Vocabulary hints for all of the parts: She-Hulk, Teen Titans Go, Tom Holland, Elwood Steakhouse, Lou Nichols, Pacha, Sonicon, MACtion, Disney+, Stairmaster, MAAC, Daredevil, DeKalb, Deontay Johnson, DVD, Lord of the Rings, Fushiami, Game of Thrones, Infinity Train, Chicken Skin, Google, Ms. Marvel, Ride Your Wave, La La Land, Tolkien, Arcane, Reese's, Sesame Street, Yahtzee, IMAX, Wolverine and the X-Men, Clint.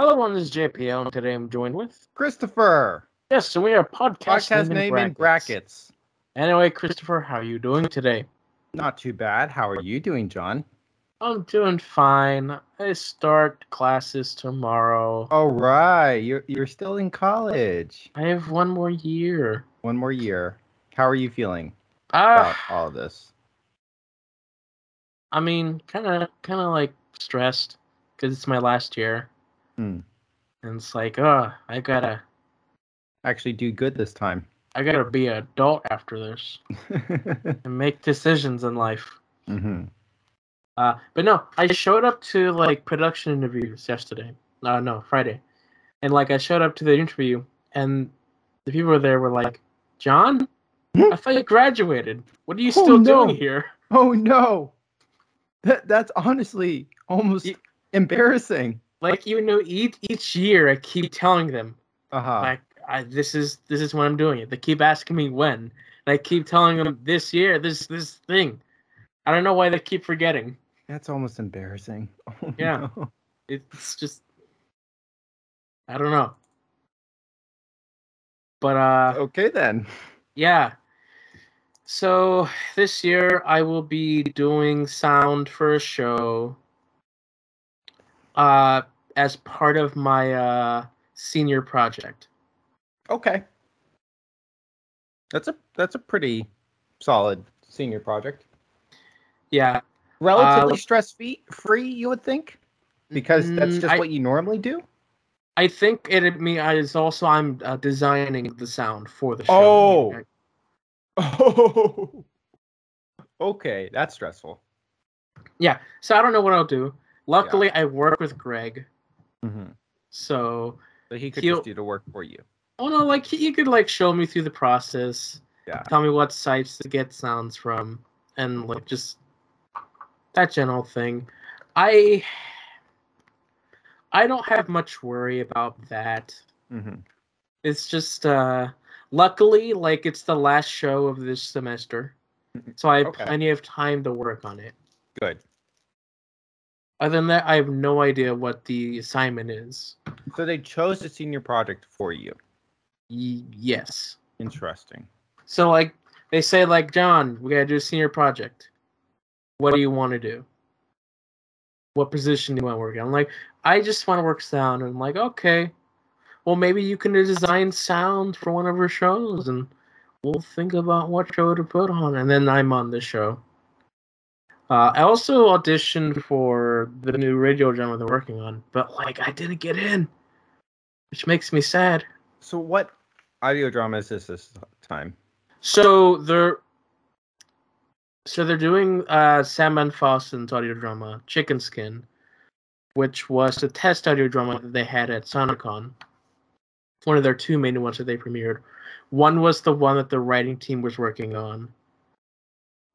Hello, everyone. This is JPL, and today I'm joined with Christopher. Yes, and we are podcast name in brackets. Anyway, Christopher, how are you doing today? Not too bad. How are you doing, John? I'm doing fine. I start classes tomorrow. All right. You're still in college. I have one more year. How are you feeling about all of this? I mean, kind of like stressed because it's my last year. And it's like, I gotta actually do good this time. I gotta be an adult after this and make decisions in life. Mm-hmm. But no, I showed up to like production interviews yesterday. No, Friday, and like I showed up to the interview, and the people there were like, "John, I thought you graduated. What are you doing here?" Oh no, that's honestly almost embarrassing. Like, you know, each year I keep telling them, like, this is when I'm doing it. They keep asking me when, and I keep telling them this year, this thing. I don't know why they keep forgetting. That's almost embarrassing. Oh, yeah, no. It's just, I don't know. But okay then. Yeah. So this year I will be doing sound for a show. As part of my senior project. Okay. That's a pretty solid senior project. Yeah. Relatively stress-free, you would think, because that's just what you normally do. I think I'm designing the sound for the show. Oh. Okay, that's stressful. Yeah. So I don't know what I'll do. Luckily, I work with Greg, so he could just do the work for you. Oh no, like he could like show me through the process, tell me what sites to get sounds from, and like just that general thing. I don't have much worry about that. Mm-hmm. It's just luckily, like it's the last show of this semester, so I have plenty of time to work on it. Good. Other than that, I have no idea what the assignment is. So they chose a senior project for you. Yes. Interesting. So like they say, like, John, we gotta do a senior project. What do you want to do? What position do you want to work in? I'm like, I just want to work sound. And I'm like, okay, well maybe you can design sound for one of our shows, and we'll think about what show to put on. And then I'm on the show. I also auditioned for the new radio genre they're working on, but like I didn't get in, which makes me sad. So what audio drama is this time? So they're doing Sam and Fosson's audio drama Chicken Skin, which was the test audio drama that they had at Sonicon. One of their two main ones that they premiered. One was the one that the writing team was working on.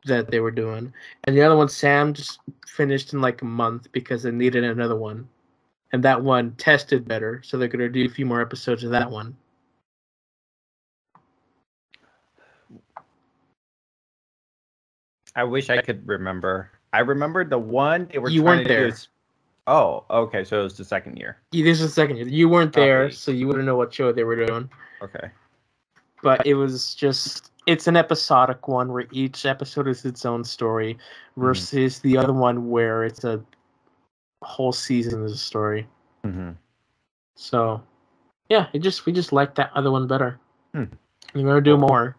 That they were doing, and the other one Sam just finished in like a month because they needed another one, and that one tested better, so they're gonna do a few more episodes of that one. I wish I could remember. I remembered the one they were. You weren't there. Oh, okay. So it was the second year. Yeah, this is the second year. You weren't there, so you wouldn't know what show they were doing. Okay. But it was just. It's an episodic one where each episode is its own story versus the other one where it's a whole season is a story. Mm-hmm. So, yeah, we just liked that other one better. We're going to do more.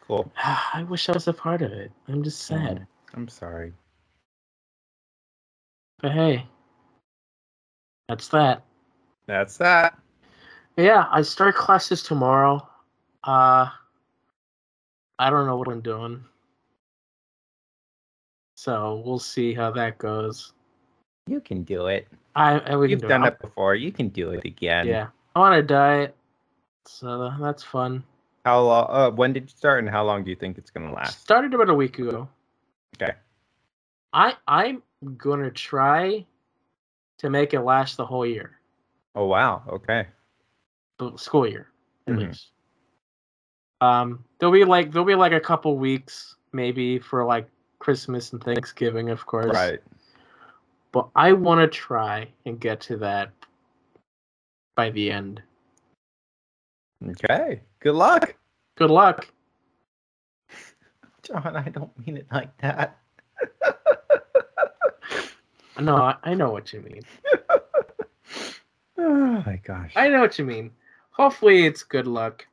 Cool. I wish I was a part of it. I'm just sad. I'm sorry. But hey, that's that. Yeah, I start classes tomorrow. I don't know what I'm doing. So we'll see how that goes. You can do it. You've done it before. You can do it again. Yeah. I'm on a diet. So that's fun. How long? When did you start and how long do you think it's going to last? Started about a week ago. Okay. I'm going to try to make it last the whole year. Oh, wow. Okay. School year, at least. There'll be like a couple weeks maybe for like Christmas and Thanksgiving, of course. Right. But I want to try and get to that by the end. Okay. Good luck. Good luck. John, I don't mean it like that. No, I know what you mean. Oh my gosh. I know what you mean. Hopefully it's good luck.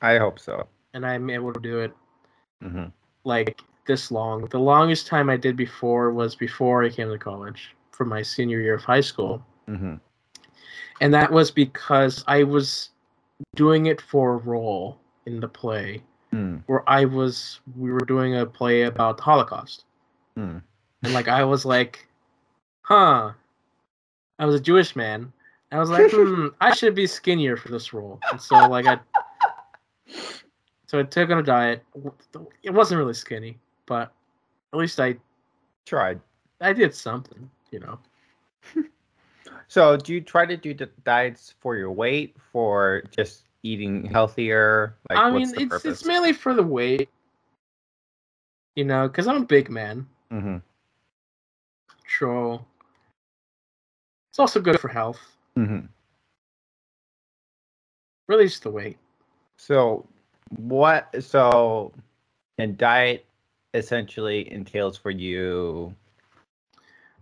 I hope so. And I'm able to do it like this long. The longest time I did before was before I came to college for my senior year of high school. Mm-hmm. And that was because I was doing it for a role in the play where we were doing a play about the Holocaust. Mm. And I was like, huh, I was a Jewish man. I was like, I should be skinnier for this role. And so I took on a diet. It wasn't really skinny, but at least I tried. I did something, you know. So do you try to do the diets for your weight, for just eating healthier? It's mainly for the weight, you know, because I'm a big man. Mm-hmm. So it's also good for health. Mm-hmm. Really just the weight. And diet essentially entails for you...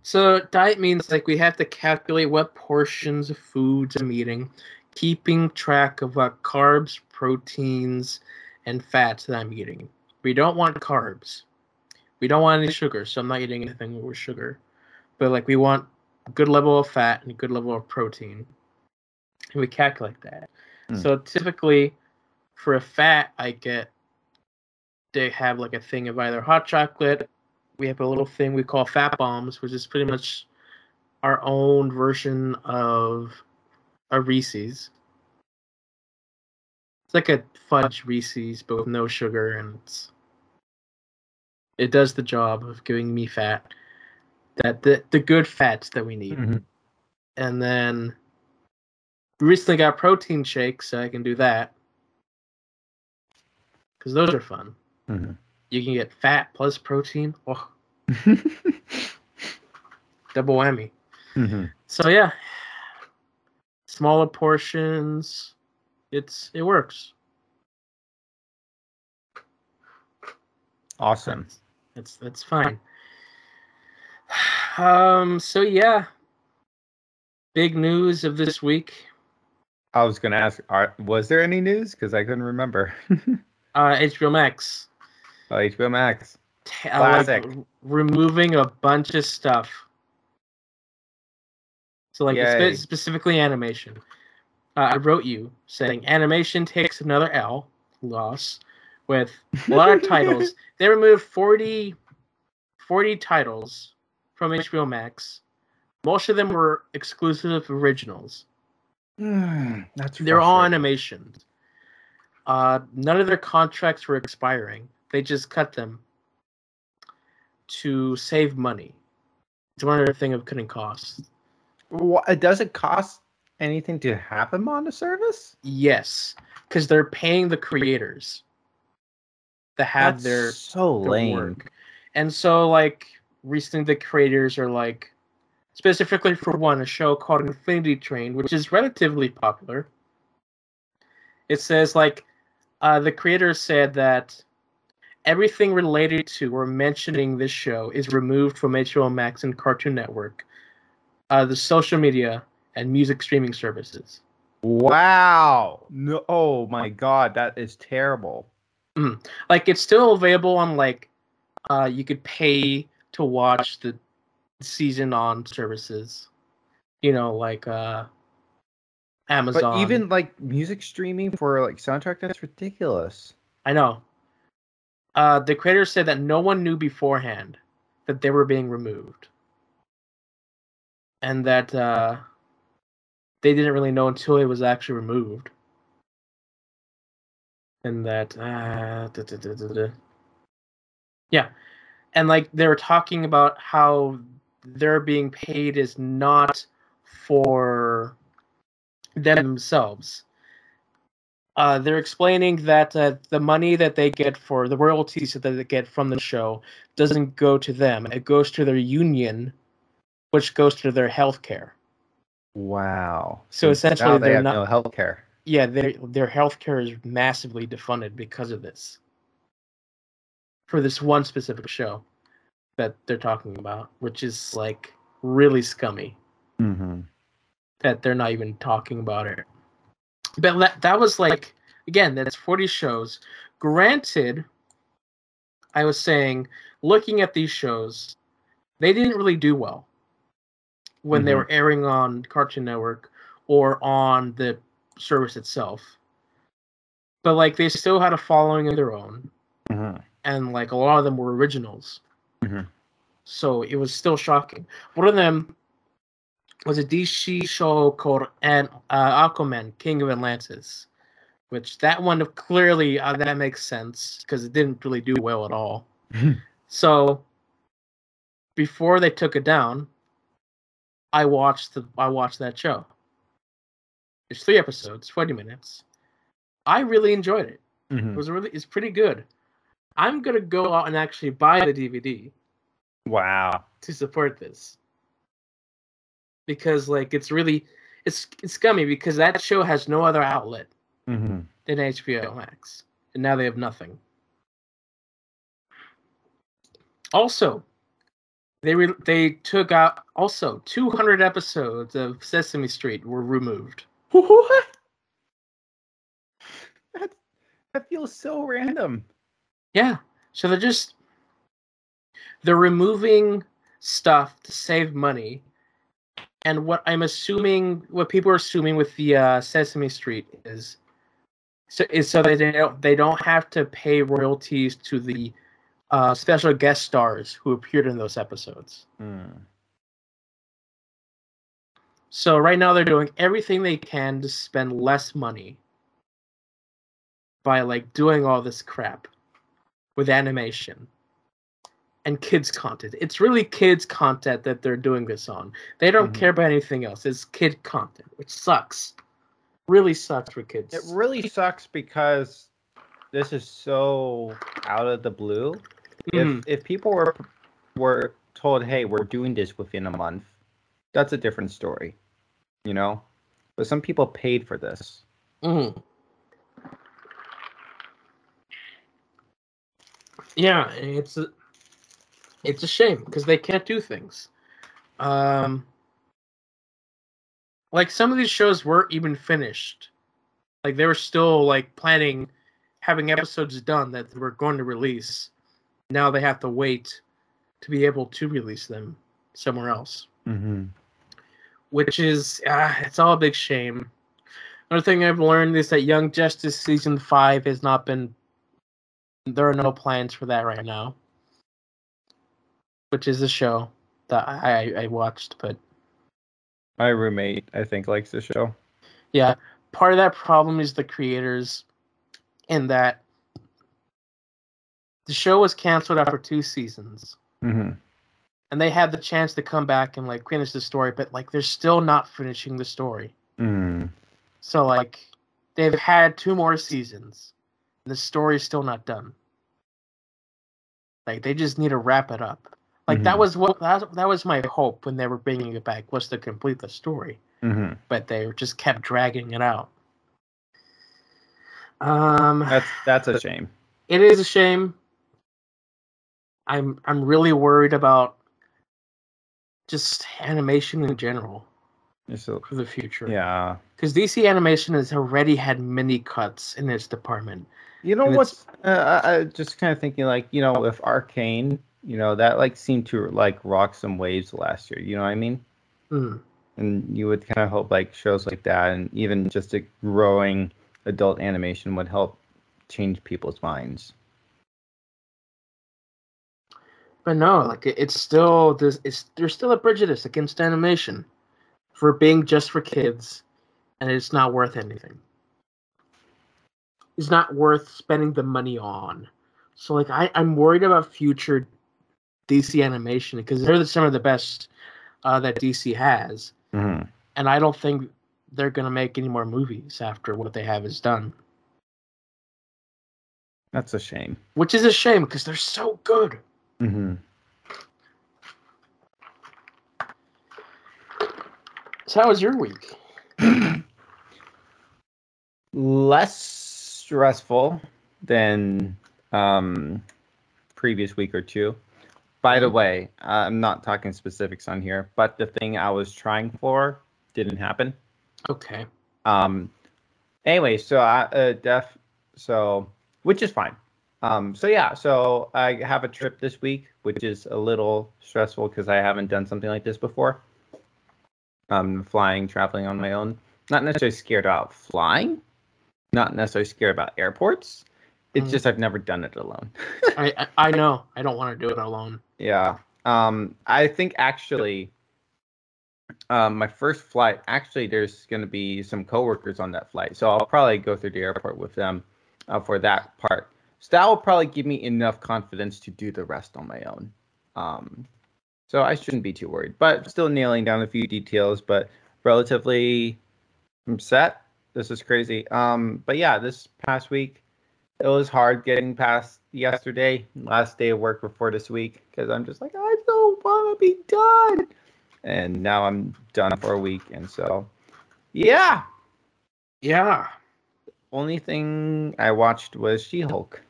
So diet means we have to calculate what portions of foods I'm eating, keeping track of what carbs, proteins, and fats that I'm eating. We don't want carbs. We don't want any sugar, so I'm not eating anything with sugar. But we want a good level of fat and a good level of protein. And we calculate that. Mm. So typically for a fat they have a thing of either hot chocolate. We have a little thing we call fat bombs, which is pretty much our own version of a Reese's. It's like a fudge Reese's, but with no sugar, and it does the job of giving me fat, that the good fats that we need. Mm-hmm. And then recently got protein shakes, so I can do that because those are fun. Mm-hmm. You can get fat plus protein. Oh. Double whammy. Mm-hmm. So yeah, smaller portions. It works. Awesome. That's fine. So yeah, big news of this week. I was gonna ask, was there any news? Because I couldn't remember. HBO Max. Oh, HBO Max. Classic. Removing a bunch of stuff. So, it's specifically animation. I wrote you saying animation takes another L loss with a lot of titles. They removed 40 titles from HBO Max. Most of them were exclusive originals. They're all animations. None of their contracts were expiring. They just cut them to save money. It's one other thing of cutting costs. Does it cost anything to have them on the service? Yes, because they're paying the creators to have their lame work. And so, recently the creators are specifically for one, a show called Infinity Train, which is relatively popular. It says, the creators said that everything related to or mentioning this show is removed from HBO Max and Cartoon Network, the social media, and music streaming services. Wow. No, oh, my God. That is terrible. Mm. It's still available on, you could pay to watch the season on services. You know, Amazon. But even, music streaming for, soundtrack, that's ridiculous. I know. The creators said that no one knew beforehand that they were being removed. And that they didn't really know until it was actually removed. And that... Yeah. And, they were talking about how they're being paid is not for themselves. They're explaining that the money that they get for the royalties that they get from the show doesn't go to them. It goes to their union, which goes to their health care. Wow. So essentially, now they have no health care. Yeah, their health care is massively defunded because of this. For this one specific show that they're talking about, which is like really scummy. Mm-hmm. That they're not even talking about it. But that was like, again, that's 40 shows. Granted, I was saying, looking at these shows, they didn't really do well when mm-hmm. they were airing on Cartoon Network or on the service itself. But like, they still had a following of their own. Mm-hmm. And like, a lot of them were originals. Mm-hmm. So it was still shocking. One of them was a DC show called Aquaman, King of Atlantis, which that one clearly, that makes sense because it didn't really do well at all. So before they took it down, I watched that show. It's 3 episodes, 20 minutes. I really enjoyed it. Mm-hmm. It's pretty good. I'm going to go out and actually buy the DVD. Wow. To support this. Because like, it's really, it's scummy because that show has no other outlet mm-hmm. than HBO Max. And now they have nothing. Also, they took out, also 200 episodes of Sesame Street were removed. What? That feels so random. Yeah, so they're removing stuff to save money, and what people are assuming with the Sesame Street is so they don't have to pay royalties to the special guest stars who appeared in those episodes. Mm. So right now they're doing everything they can to spend less money by like doing all this crap. With animation and kids content. It's really kids content that they're doing this on. They don't mm-hmm. care about anything else. It's kid content, which sucks. Really sucks for kids. It really sucks because this is so out of the blue. Mm-hmm. If people were told, hey, we're doing this within a month, that's a different story, you know? But some people paid for this. Mm-hmm. Yeah, it's a shame because they can't do things. Like some of these shows weren't even finished. Like they were still like planning, having episodes done that they were going to release. Now they have to wait to be able to release them somewhere else. Mm-hmm. Which is, it's all a big shame. Another thing I've learned is that Young Justice Season 5 has not been... There are no plans for that right now, which is a show that I watched, but... My roommate, I think, likes the show. Yeah, part of that problem is the creators, in that the show was canceled after 2 seasons. Mm-hmm. And they had the chance to come back and, like, finish the story, but, like, they're still not finishing the story. Mm. So, like, they've had 2 more seasons. The story's still not done. Like, they just need to wrap it up. Like, mm-hmm. that was my hope when they were bringing it back, was to complete the story. Mm-hmm. But they just kept dragging it out. That's a shame. It is a shame. I'm really worried about just animation in general. For the future. Yeah. Because DC Animation has already had many cuts in its department. You know what's... I just kind of thinking, like, you know, with Arcane, you know, that, like, seemed to, like, rock some waves last year. You know what I mean? Mm. And you would kind of hope, like, shows like that and even just a growing adult animation would help change people's minds. But no, like, it's still... There's still a prejudice against animation. For being just for kids, and it's not worth anything. It's not worth spending the money on. So, like, I'm worried about future DC Animation, because they're some of the best that DC has. Mm-hmm. And I don't think they're going to make any more movies after what they have is done. That's a shame. Which is a shame, because they're so good. Mm-hmm. So how was your week? Less stressful than previous week or two. By the way, I'm not talking specifics on here, but the thing I was trying for didn't happen. Okay. Anyway, so which is fine. So I have a trip this week, which is a little stressful because I haven't done something like this before. Traveling on my own. Not necessarily scared about flying. Not necessarily scared about airports. It's just I've never done it alone. I know. I don't want to do it alone. Yeah. I think actually my first flight, actually there's going to be some coworkers on that flight. So I'll probably go through the airport with them for that part. So that will probably give me enough confidence to do the rest on my own. So I shouldn't be too worried. But still nailing down a few details, but relatively I'm set. This is crazy. But yeah, this past week, it was hard getting past yesterday, last day of work before this week, because I'm just like, I don't want to be done. And now I'm done for a week. And so, yeah. Yeah. Only thing I watched was She-Hulk.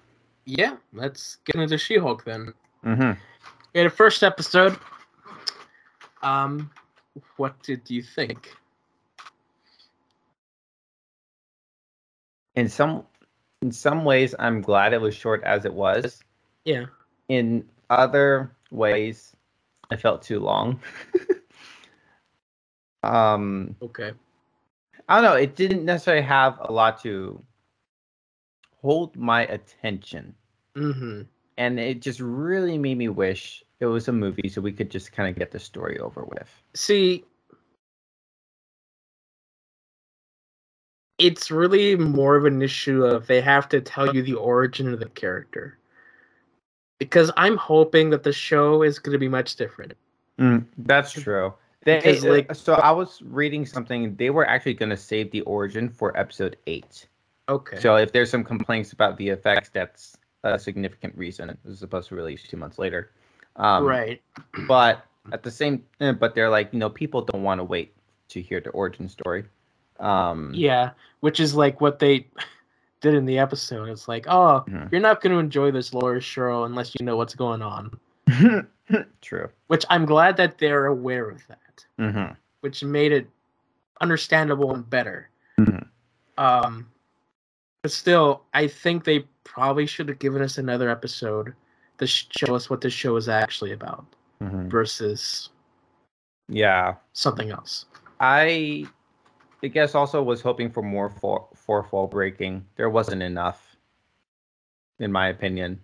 Yeah, let's get into She-Hulk then. Mm-hmm. In the first episode, what did you think? In some ways, I'm glad it was short as it was. Yeah. In other ways, I felt too long. Okay. I don't know. It didn't necessarily have a lot to hold my attention. Mm-hmm. And it just really made me wish it was a movie so we could just kind of get the story over with. See, it's really more of an issue of they have to tell you the origin of the character. Because I'm hoping that the show is going to be much different. That's true. So I was reading something. They were actually going to save the origin for episode 8. Okay. So if there's some complaints about the effects, that's a significant reason. It was supposed to release 2 months later. Right. But at the same time, but they're like, people don't want to wait to hear the origin story. Yeah, which is like what they did in the episode. It's like, you're not going to enjoy this lore show unless you know what's going on. True. Which I'm glad that they're aware of that. Mm-hmm. Which made it understandable and better. Mm-hmm. But still, I think they probably should have given us another episode to show us what the show is actually about. Mm-hmm. Versus something else. I guess also was hoping for more fourth wall breaking. There wasn't enough, in my opinion.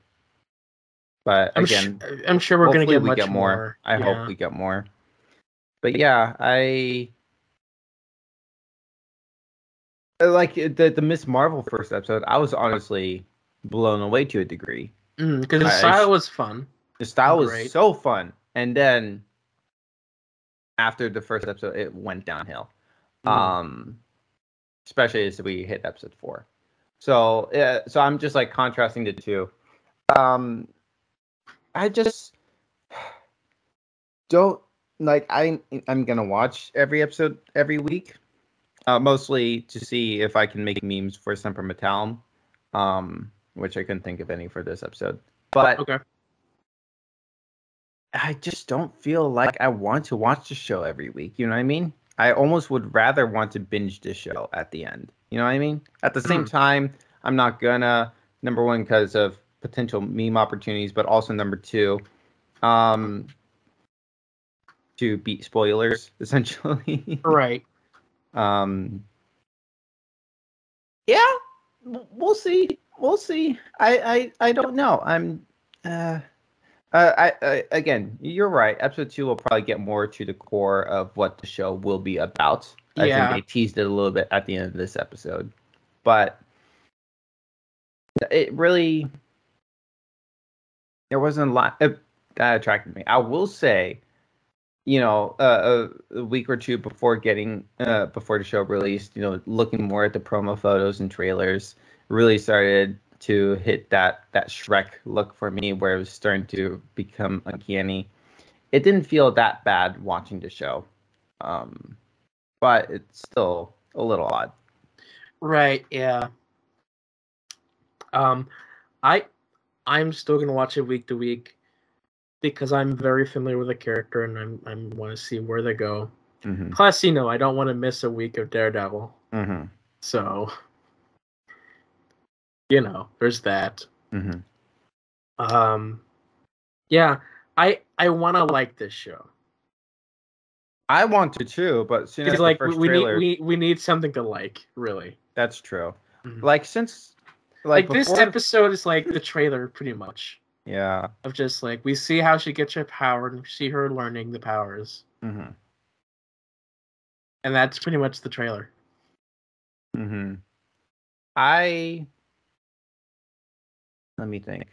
But again, I'm sure we're going to get more. I hope we get more. But yeah, I like the Ms. Marvel first episode. I was honestly blown away to a degree because the style was fun. The style was so fun, and then after the first episode, it went downhill. Especially as we hit episode 4. So I'm just like contrasting the two. I just don't like. I'm gonna watch every episode every week, mostly to see if I can make memes for Semper Metalum, which I couldn't think of any for this episode. But okay. I just don't feel like I want to watch the show every week. You know what I mean? I almost would rather want to binge this show at the end. You know what I mean? At the same time, I'm not gonna, number one, because of potential meme opportunities, but also number two, to beat spoilers, essentially. Right. Yeah, we'll see. We'll see. I don't know. Again, you're right. Episode 2 will probably get more to the core of what the show will be about. I think they teased it a little bit at the end of this episode. But it really, there wasn't a lot that attracted me. I will say, a week or two before the show released, looking more at the promo photos and trailers really started to hit that Shrek look for me, where it was starting to become uncanny. It didn't feel that bad watching the show. but it's still a little odd. Right, yeah. I'm still gonna watch it week to week because I'm very familiar with the character and I'm want to see where they go. Mm-hmm. Plus, you know, I don't want to miss a week of Daredevil. Mm-hmm. So, you know, there's that. Mm-hmm. Yeah, I want to like this show. I want to too, but since like the first trailer, we need something to like, really. That's true. Mm-hmm. Like since like before... this episode is like the trailer pretty much. Yeah. Of just like we see how she gets her power and see her learning the powers. Mm-hmm. And that's pretty much the trailer. Mm-hmm. Let me think.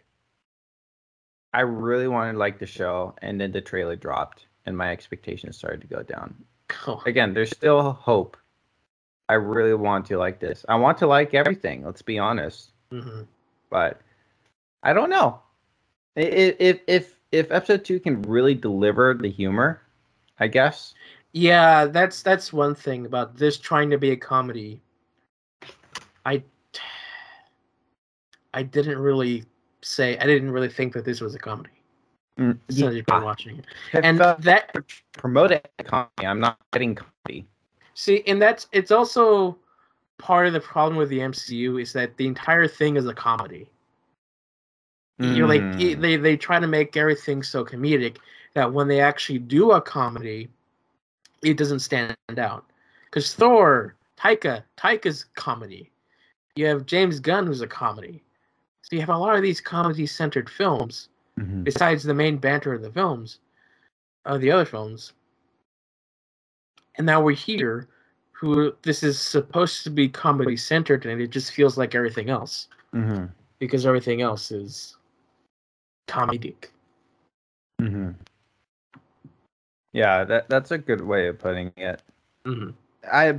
I really wanted to like the show, and then the trailer dropped, and my expectations started to go down. Oh. Again, there's still hope. I really want to like this. I want to like everything, let's be honest. Mm-hmm. But I don't know. If episode 2 can really deliver the humor, I guess... Yeah, that's one thing about this trying to be a comedy. I didn't really think that this was a comedy. So you've been watching it. And that promoted comedy. I'm not getting comedy. See, and it's also part of the problem with the MCU is that the entire thing is a comedy. You're like they try to make everything so comedic that when they actually do a comedy, it doesn't stand out. Because Thor, Taika's comedy. You have James Gunn, who's a comedy. So you have a lot of these comedy-centered films, mm-hmm. besides the main banter of the films, of the other films. And now we're here, who this is supposed to be comedy-centered, and it just feels like everything else. Mm-hmm. Because everything else is comedic. Mm-hmm. Yeah, that's a good way of putting it. Mm-hmm. I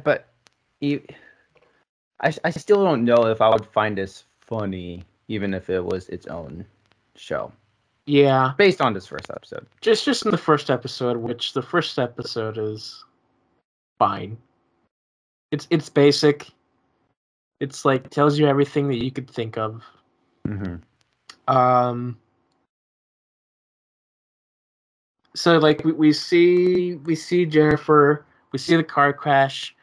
still don't know if I would find this funny, even if it was its own show. Yeah, based on this first episode. Just in the first episode, which the first episode is fine. It's basic. It's like tells you everything that you could think of. Mm-hmm. So, like, we see Jennifer, we see the car crash.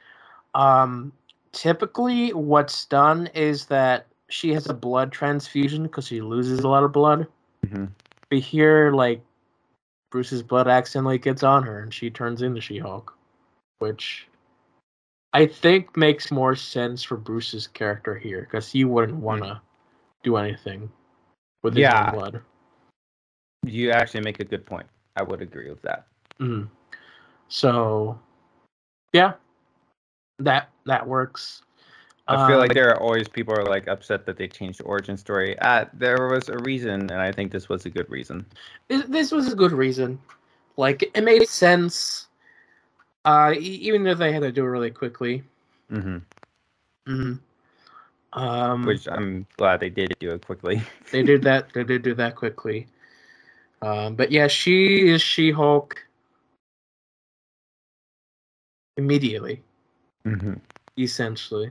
Typically, what's done is that she has a blood transfusion because she loses a lot of blood. Mm-hmm. But here, like, Bruce's blood accidentally gets on her, and she turns into She-Hulk, which I think makes more sense for Bruce's character here, because he wouldn't want to do anything with his own blood. You actually make a good point. I would agree with that. Mm. So, yeah, that works. I feel like there are always people are like upset that they changed the origin story. There was a reason, and I think this was a good reason. This was a good reason. Like, it made sense, even though they had to do it really quickly. Mm-hmm. Mm-hmm. Which I'm glad they did do it quickly. They did do that quickly. But yeah, she is She-Hulk immediately, mm-hmm. essentially.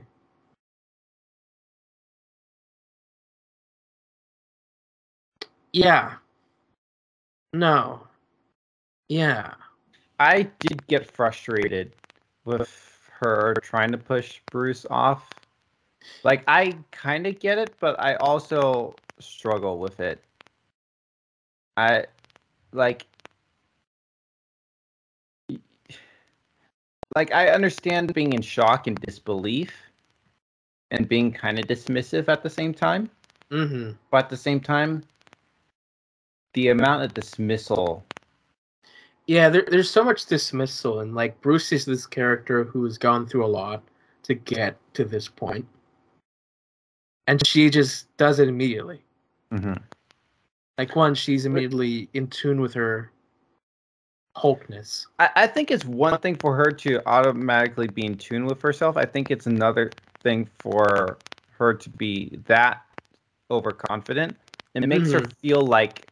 Yeah. No. Yeah. I did get frustrated with her trying to push Bruce off. Like, I kind of get it, but I also struggle with it. I understand being in shock and disbelief and being kind of dismissive at the same time. Mm-hmm. But at the same time, the amount of dismissal. Yeah, there's so much dismissal. And, like, Bruce is this character who has gone through a lot to get to this point. And she just does it immediately. Mm-hmm. Like, one, she's immediately in tune with her Hulkness. I think it's one thing for her to automatically be in tune with herself. I think it's another thing for her to be that overconfident. And it makes mm-hmm. her feel like...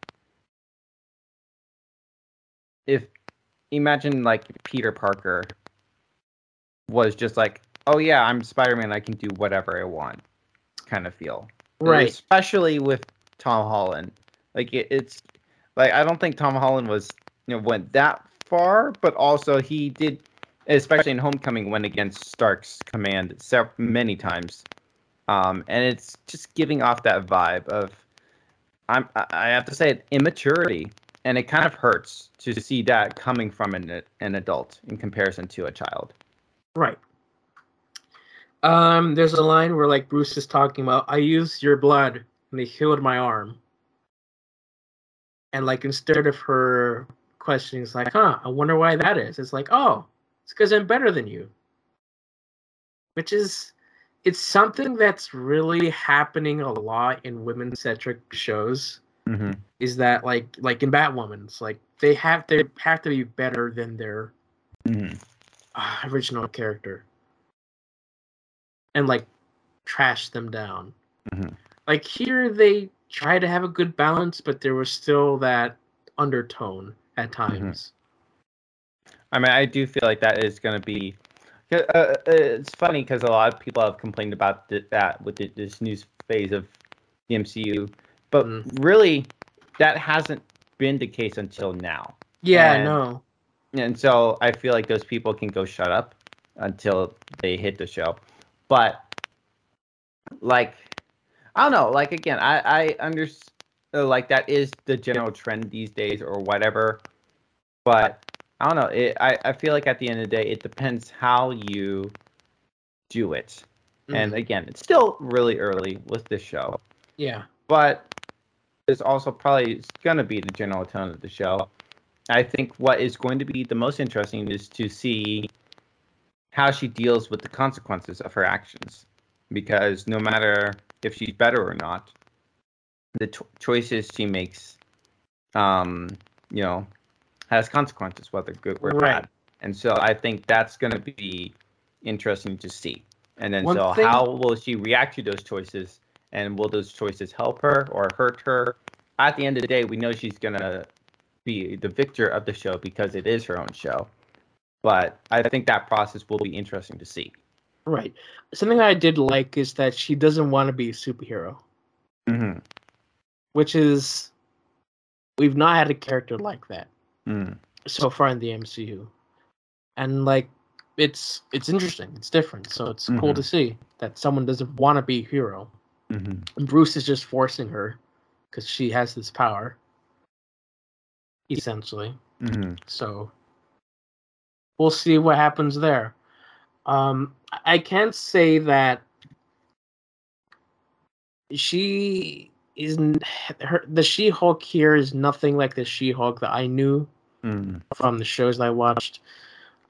Imagine, like, Peter Parker was just like, oh yeah, I'm Spider-Man, I can do whatever I want kind of feel. Right. And especially with Tom Holland. Like, it's like, I don't think Tom Holland was, you know, went that far, but also he did, especially in Homecoming, went against Stark's command many times. And it's just giving off that vibe of, I have to say, immaturity. And it kind of hurts to see that coming from an adult in comparison to a child. Right. There's a line where, like, Bruce is talking about, I used your blood and they healed my arm. And, like, instead of her questioning, it's like, huh, I wonder why that is. It's like, oh, it's because I'm better than you. Which is, it's something that's really happening a lot in women-centric shows. Mm-hmm. Is that like in Batwoman? It's like they have to be better than their original character, and like trash them down. Mm-hmm. Like here, they try to have a good balance, but there was still that undertone at times. Mm-hmm. I mean, I do feel like that is going to be. It's funny because a lot of people have complained about that with this new phase of the MCU. But really, that hasn't been the case until now. Yeah, I know. And so I feel like those people can go shut up until they hit the show. But, like, I don't know. Like, again, I understand, like, that is the general trend these days or whatever. But, I don't know. I feel like at the end of the day, it depends how you do it. Mm-hmm. And, again, it's still really early with this show. Yeah. But it's also probably going to be the general tone of the show. I think what is going to be the most interesting is to see how she deals with the consequences of her actions. Because no matter if she's better or not, the choices she makes, you know, has consequences, whether good or bad. And so I think that's going to be interesting to see. And then how will she react to those choices? And will those choices help her or hurt her? At the end of the day, we know she's going to be the victor of the show because it is her own show. But I think that process will be interesting to see. Right. Something I did like is that she doesn't want to be a superhero. Mm-hmm. Which is, we've not had a character like that so far in the MCU. And, like, it's interesting. It's different. So it's cool to see that someone doesn't want to be a hero. Mm-hmm. And Bruce is just forcing her because she has this power, essentially. Mm-hmm. So we'll see what happens there. I can't say that she isn't the She-Hulk here is nothing like the She-Hulk that I knew from the shows I watched.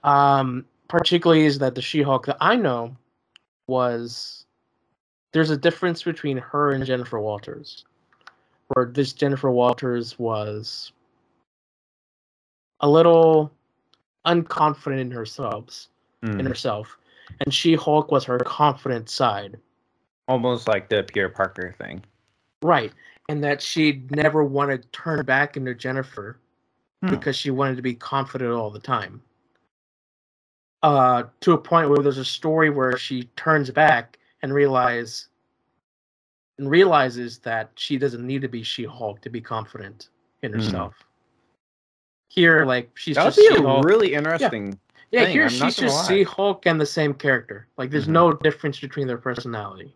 Particularly is that the She-Hulk that I know was. There's a difference between her and Jennifer Walters, where this Jennifer Walters was a little unconfident in herself, and She-Hulk was her confident side. Almost like the Peter Parker thing. Right, and that she never wanted to turn back into Jennifer because she wanted to be confident all the time. To a point where there's a story where she turns back and realizes that she doesn't need to be She-Hulk to be confident in herself. Here, like, she's just She-Hulk. That would be a really interesting thing. Here she's just She-Hulk and the same character. Like, there's no difference between their personality.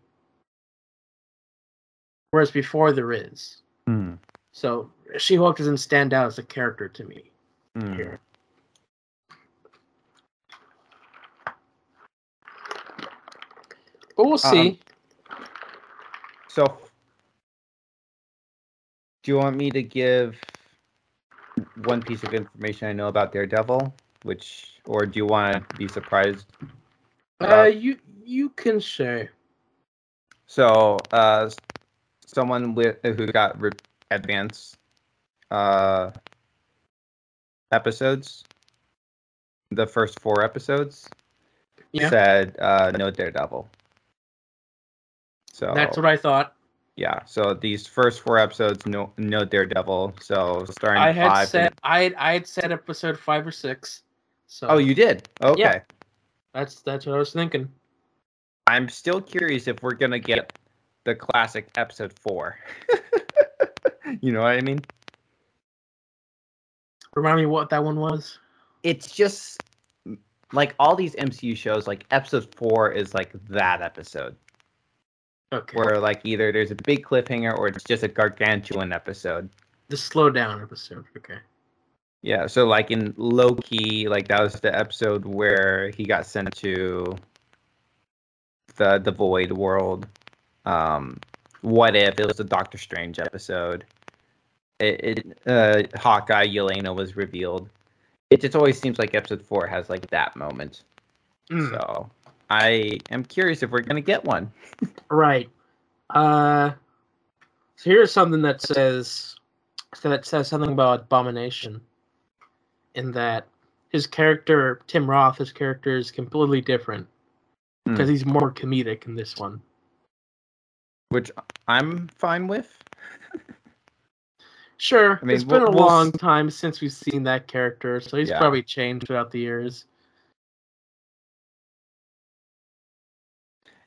Whereas before there is. So She-Hulk doesn't stand out as a character to me here. But we'll see. So, do you want me to give one piece of information I know about Daredevil, or do you want to be surprised? You can say. So, someone who got advance episodes, the first 4 episodes, said no Daredevil. So, that's what I thought. Yeah. So these first 4 episodes, no Daredevil. So starting I had said episode 5 or 6. So. Oh, you did. Okay. Yeah. That's what I was thinking. I'm still curious if we're gonna get the classic episode 4. You know what I mean? Remind me what that one was. It's just like all these MCU shows, like episode 4 is like that episode. Okay. Where like either there's a big cliffhanger or it's just a gargantuan episode. The slow down episode. Okay. Yeah, so like in Loki, like that was the episode where he got sent to the Void World. What If? It was the Doctor Strange episode. Hawkeye Yelena was revealed. It just always seems like episode 4 has like that moment. Mm. So I am curious if we're gonna get one. Right. So here's something that says something about Abomination. In that his character, Tim Roth, his character is completely different because he's more comedic in this one, which I'm fine with. Sure, I mean, it's been a long time since we've seen that character, so he's probably changed throughout the years.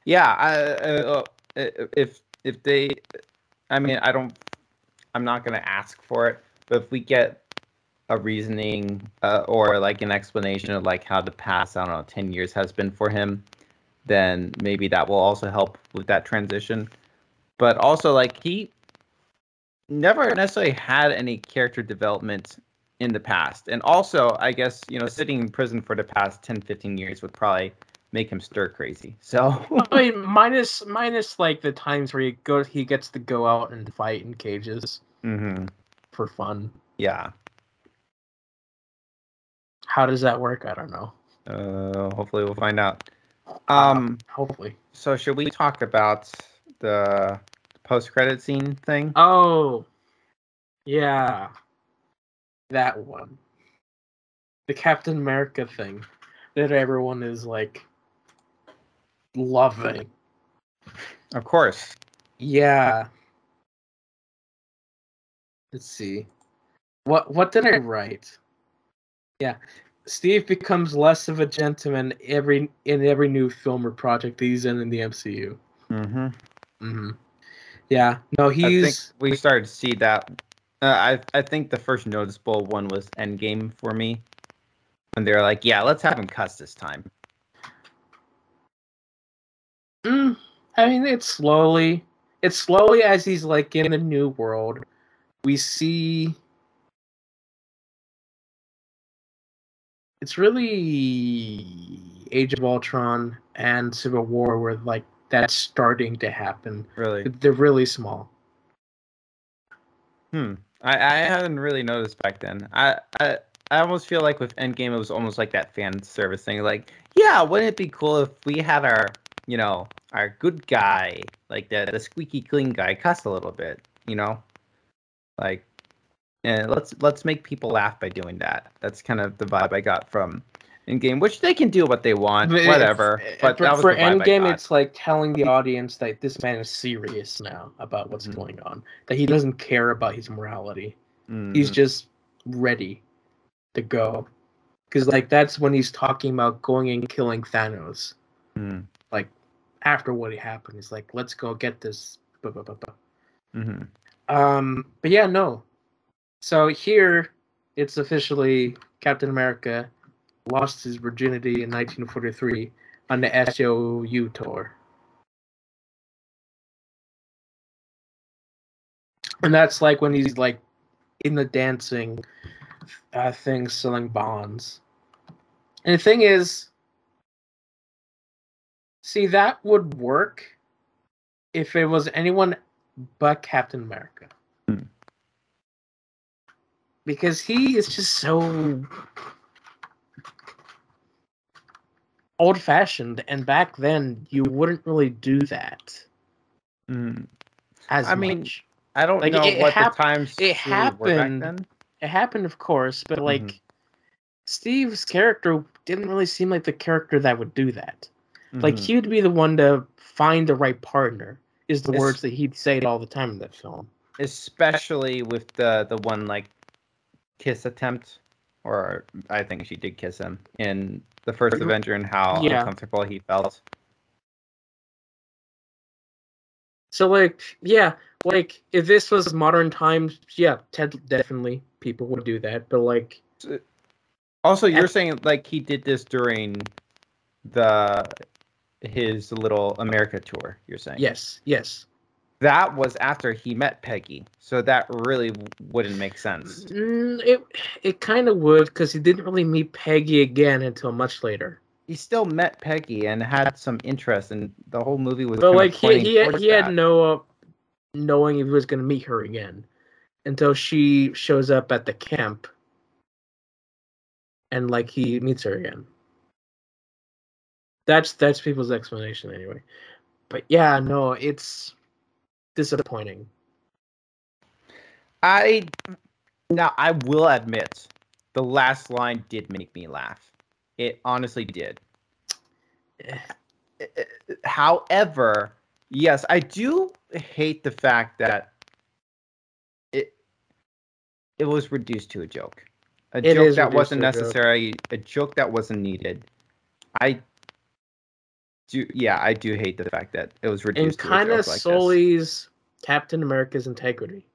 Yeah, I'm not gonna ask for it, but if we get a reasoning or like an explanation of like how the past, I don't know, 10 years has been for him, then maybe that will also help with that transition. But also like he never necessarily had any character development in the past. And also I guess, you know, sitting in prison for the past 10, 15 years would probably make him stir crazy. So I mean, minus like the times where he gets to go out and fight in cages for fun. Yeah. How does that work? I don't know. Hopefully we'll find out. Hopefully. So should we talk about the post-credit scene thing? Oh, yeah. That one. The Captain America thing that everyone is, like, loving. Of course. Yeah. Let's see. What did I write? Yeah. Steve becomes less of a gentleman in every new film or project he's in the MCU. Yeah. No, I think we started to see that. I think the first noticeable one was Endgame for me. And they're like, yeah, let's have him cuss this time. I mean, it's slowly as he's like in the new world. We see. It's really Age of Ultron and Civil War where like that's starting to happen. Really? They're really small. I haven't really noticed back then. I almost feel like with Endgame it was almost like that fan service thing. Like, yeah, wouldn't it be cool if we had our good guy, like the squeaky clean guy, cuss a little bit, you know? Like, and let's make people laugh by doing that. That's kind of the vibe I got from Endgame, which they can do what they want, whatever. But that was for Endgame, it's like telling the audience that this man is serious now about what's going on, that he doesn't care about his morality. He's just ready to go, because like that's when he's talking about going and killing Thanos. Like after what happened, he's like, "Let's go get this." But yeah, no. So here, it's officially Captain America lost his virginity in 1943 on the SOU tour. And that's like when he's like in the dancing thing selling bonds. And the thing is, see, that would work if it was anyone but Captain America. Because he is just so old-fashioned, and back then you wouldn't really do that. I mean, I don't know what the times were back then. It happened, of course, but like Steve's character didn't really seem like the character that would do that. Like he would be the one to find the right partner. Is the words that he'd say all the time in that film, especially with the one like kiss attempt, or I think she did kiss him in the first Avenger and how uncomfortable he felt. So, if this was modern times, definitely people would do that. But, also, you're saying, he did this during his little America tour, you're saying? Yes. That was after he met Peggy, so that really wouldn't make sense. It kind of would, because he didn't really meet Peggy again until much later. He still met Peggy and had some interest, and the whole movie was. But he had no knowing if he was going to meet her again, until she shows up at the camp, and he meets her again. That's people's explanation anyway. But it's disappointing. I will admit, the last line did make me laugh. It honestly did. However, yes, I do hate the fact that it was reduced to a joke. A joke that wasn't necessary, a joke that wasn't needed. I do hate the fact that it was reduced to a joke. And kind of sullies Captain America's integrity.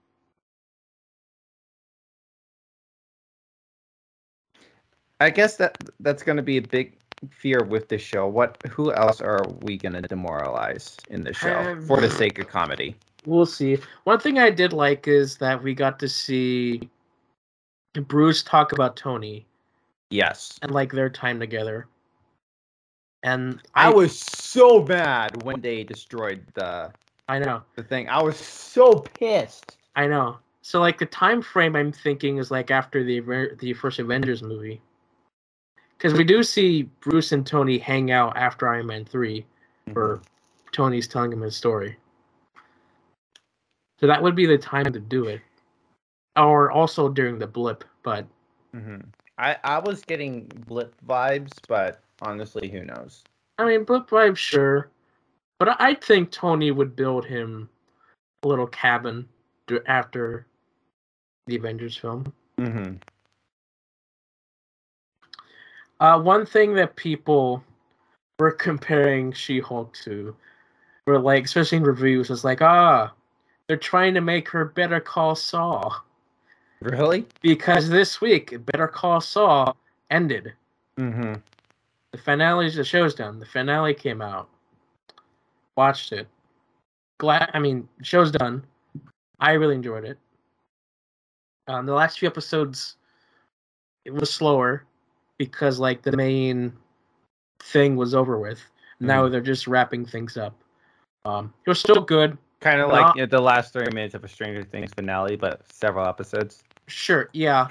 I guess that's going to be a big fear with this show. Who else are we going to demoralize in this show for the sake of comedy? We'll see. One thing I did like is that we got to see Bruce talk about Tony. Yes. And their time together. And I was so mad when they destroyed the thing. I was so pissed. I know. So the time frame I'm thinking is after the first Avengers movie. Because we do see Bruce and Tony hang out after Iron Man 3, where Tony's telling him his story. So that would be the time to do it. Or also during the blip, but... Mm-hmm. I was getting blip vibes, but honestly, who knows? I mean, blip vibes, sure. But I think Tony would build him a little cabin after the Avengers film. Mm-hmm. One thing that people were comparing She-Hulk to, were especially in reviews, was they're trying to make her Better Call Saul. Really? Because this week, Better Call Saul ended. Mm-hmm. The show's done. The finale came out. Watched it. Show's done. I really enjoyed it. The last few episodes, it was slower. Because, the main thing was over with. Now they're just wrapping things up. It was still good. Kind of the last 3 minutes of a Stranger Things finale, but several episodes. Sure, yeah.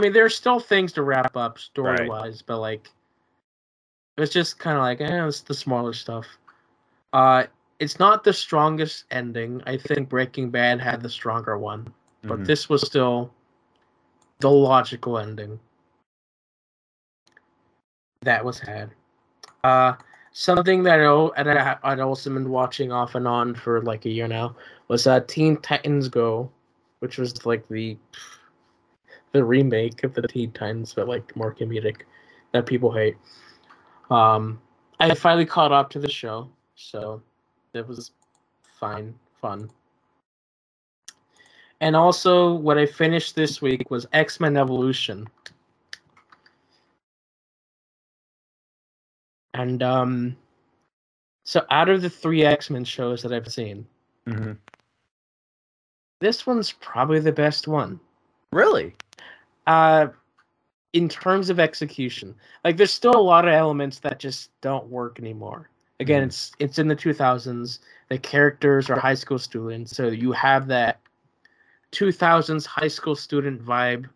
There's still things to wrap up story-wise, right. But, it was just kind of it's the smaller stuff. It's not the strongest ending. I think Breaking Bad had the stronger one. But this was still the logical ending. That was had. Something that I'd also been watching off and on for a year now was Teen Titans Go, which was the remake of the Teen Titans, but more comedic, that people hate. I finally caught up to the show, so it was fun. And also, what I finished this week was X-Men Evolution. And so out of the 3 X-Men shows that I've seen, this one's probably the best one. Really? In terms of execution, there's still a lot of elements that just don't work anymore. Again, it's in the 2000s. The characters are high school students, so you have that 2000s high school student vibe.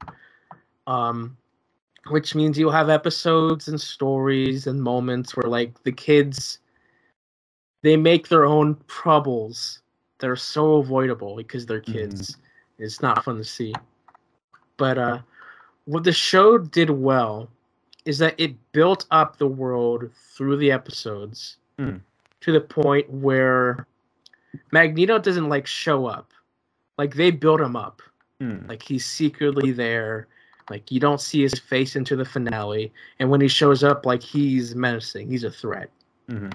Which means you'll have episodes and stories and moments where, the kids, they make their own troubles that are so avoidable because they're kids. It's not fun to see. But what the show did well is that it built up the world through the episodes to the point where Magneto doesn't, show up. They build him up. He's secretly there. Like, you don't see his face into the finale, and when he shows up, like, he's menacing. He's a threat. Mm-hmm.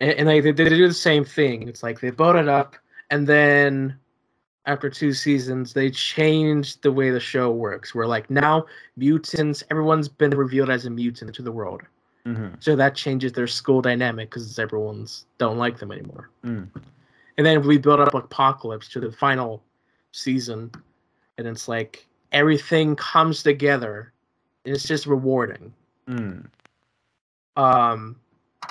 And they do the same thing. It's like they built it up, and then after two seasons, they changed the way the show works. Where, like, now mutants, everyone's been revealed as a mutant to the world. Mm-hmm. So that changes their school dynamic because everyone's don't like them anymore. Mm. And then we build up Apocalypse to the final season, and it's like everything comes together, and it's just rewarding. Mm.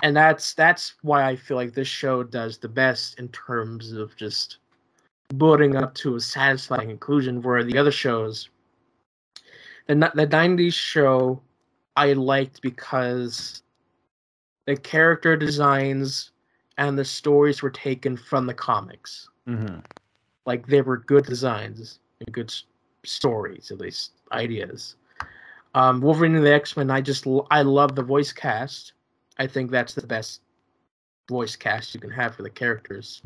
And that's why I feel like this show does the best in terms of just building up to a satisfying conclusion, where the other shows, the 90s show I liked because the character designs and the stories were taken from the comics. Mm-hmm. Like, they were good designs and good stories, at least ideas. Wolverine and the X-Men, I love the voice cast. I think that's the best voice cast you can have for the characters.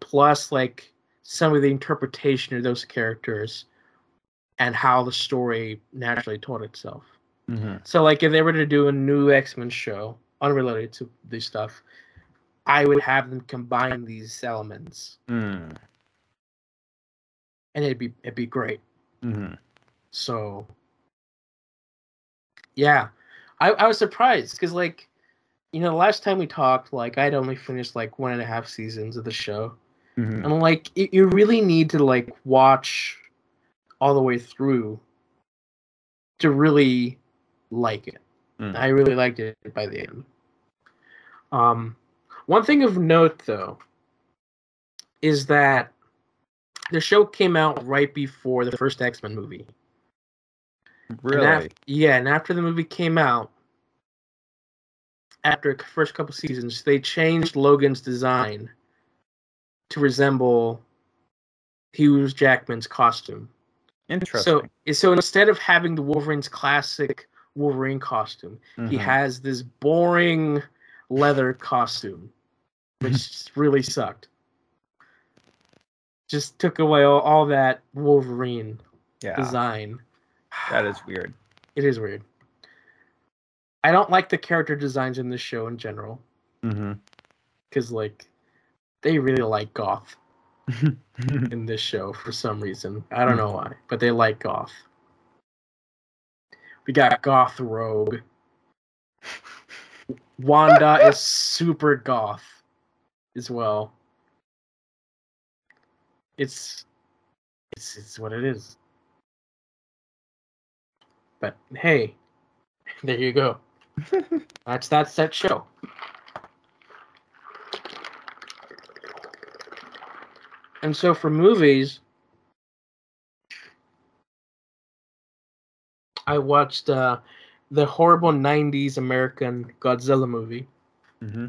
Plus, like, some of the interpretation of those characters and how the story naturally taught itself. Mm-hmm. So, like, if they were to do a new X-Men show, unrelated to this stuff, I would have them combine these elements. Mm. And it'd be great. Mm-hmm. So, yeah. I was surprised, because, like, you know, the last time we talked, like, I'd only finished, like, 1.5 seasons of the show. Mm-hmm. And, like, you really need to, like, watch all the way through to really like it. Mm. I really liked it by the end. One thing of note, though, is that the show came out right before the first X-Men movie. Really? And after the movie came out, after the first couple seasons, they changed Logan's design to resemble Hugh Jackman's costume. Interesting. So instead of having the Wolverine's classic Wolverine costume, mm-hmm. he has this boring leather costume, which really sucked. Just took away all that Wolverine design. That is weird. It is weird. I don't like the character designs in this show in general. Mm-hmm. Because, like, they really like goth in this show for some reason. I don't know why, but they like goth. We got goth rogue. Wanda is super goth as well. It's what it is. But hey, there you go. That's that show. And so for movies, I watched the horrible 90s American Godzilla movie. Mm-hmm.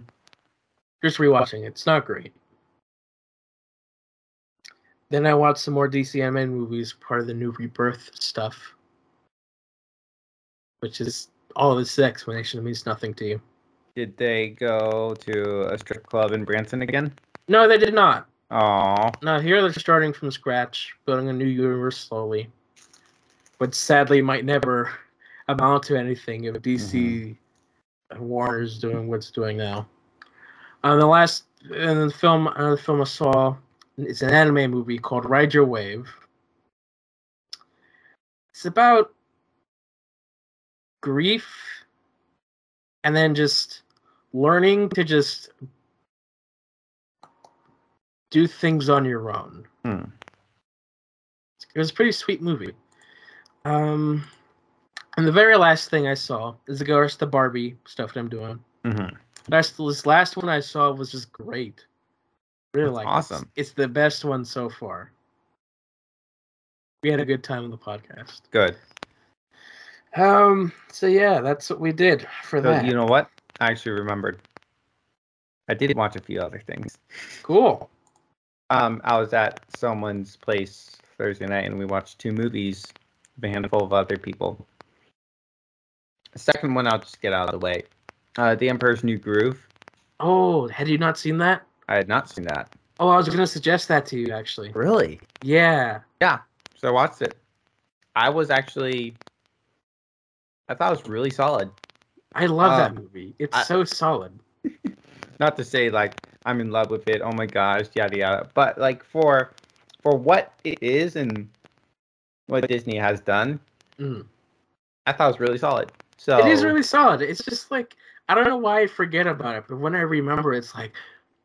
Just rewatching it. It's not great. Then I watched some more DC animated movies, part of the new Rebirth stuff. Which is all this explanation means nothing to you. Did they go to a strip club in Branson again? No, they did not. Aww. No, here they're starting from scratch, building a new universe slowly. But sadly might never amount to anything if DC and Warner's doing what's doing now. The film I saw, it's an anime movie called Ride Your Wave. It's about grief, and then just learning to just do things on your own. Mm. It was a pretty sweet movie. And the very last thing I saw is the Barbie stuff that I'm doing. Mm-hmm. This last one I saw was just great. Really like awesome. It's the best one so far. We had a good time on the podcast. Good. So yeah, that's what we did for that. You know what? I actually remembered. I did watch a few other things. Cool. I was at someone's place Thursday night, and we watched 2 movies with a handful of other people. The second one I'll just get out of the way. The Emperor's New Groove. Oh, had you not seen that? I had not seen that. Oh, I was going to suggest that to you, actually. Really? Yeah. Yeah, so I watched it. I thought it was really solid. I love that movie. It's so solid. Not to say, like, I'm in love with it. Oh, my gosh, yada, yada. But, like, for what it is and what Disney has done, I thought it was really solid. So it is really solid. It's just, like, I don't know why I forget about it. But when I remember, it's like,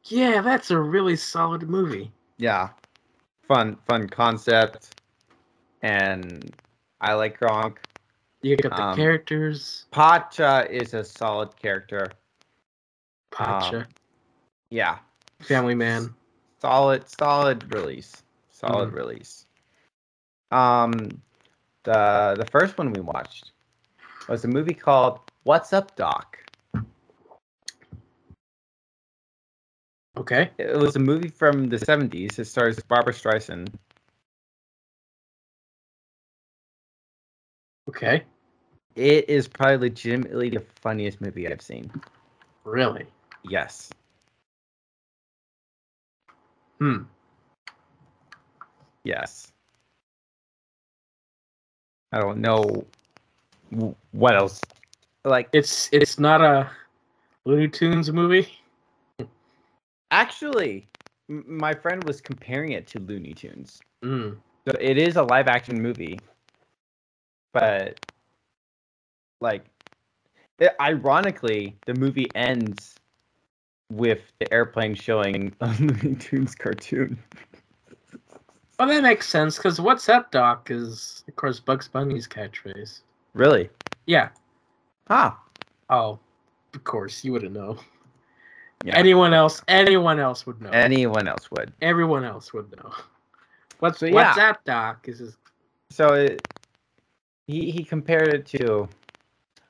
yeah, that's a really solid movie. Yeah. Fun concept. And I like Gronk. You got the characters. Pacha is a solid character. Pacha. Yeah. Family man. Solid release. Solid release. The first one we watched was a movie called What's Up, Doc? Okay. It was a movie from the 70s. It stars Barbra Streisand. Okay. It is probably legitimately the funniest movie I've seen. Really? Yes. Yes. I don't know what else. Like, it's not a Looney Tunes movie? Actually, my friend was comparing it to Looney Tunes. So it is a live-action movie. But, like, ironically, the movie ends with the airplane showing a Looney Tunes cartoon. Well, that makes sense, because What's Up, Doc? Is, of course, Bugs Bunny's catchphrase. Really? Yeah. Ah. Oh, of course, you wouldn't know. Yeah. Anyone else would know. Anyone else would. Everyone else would know. What's Up, Doc? Is his... So it... He compared it to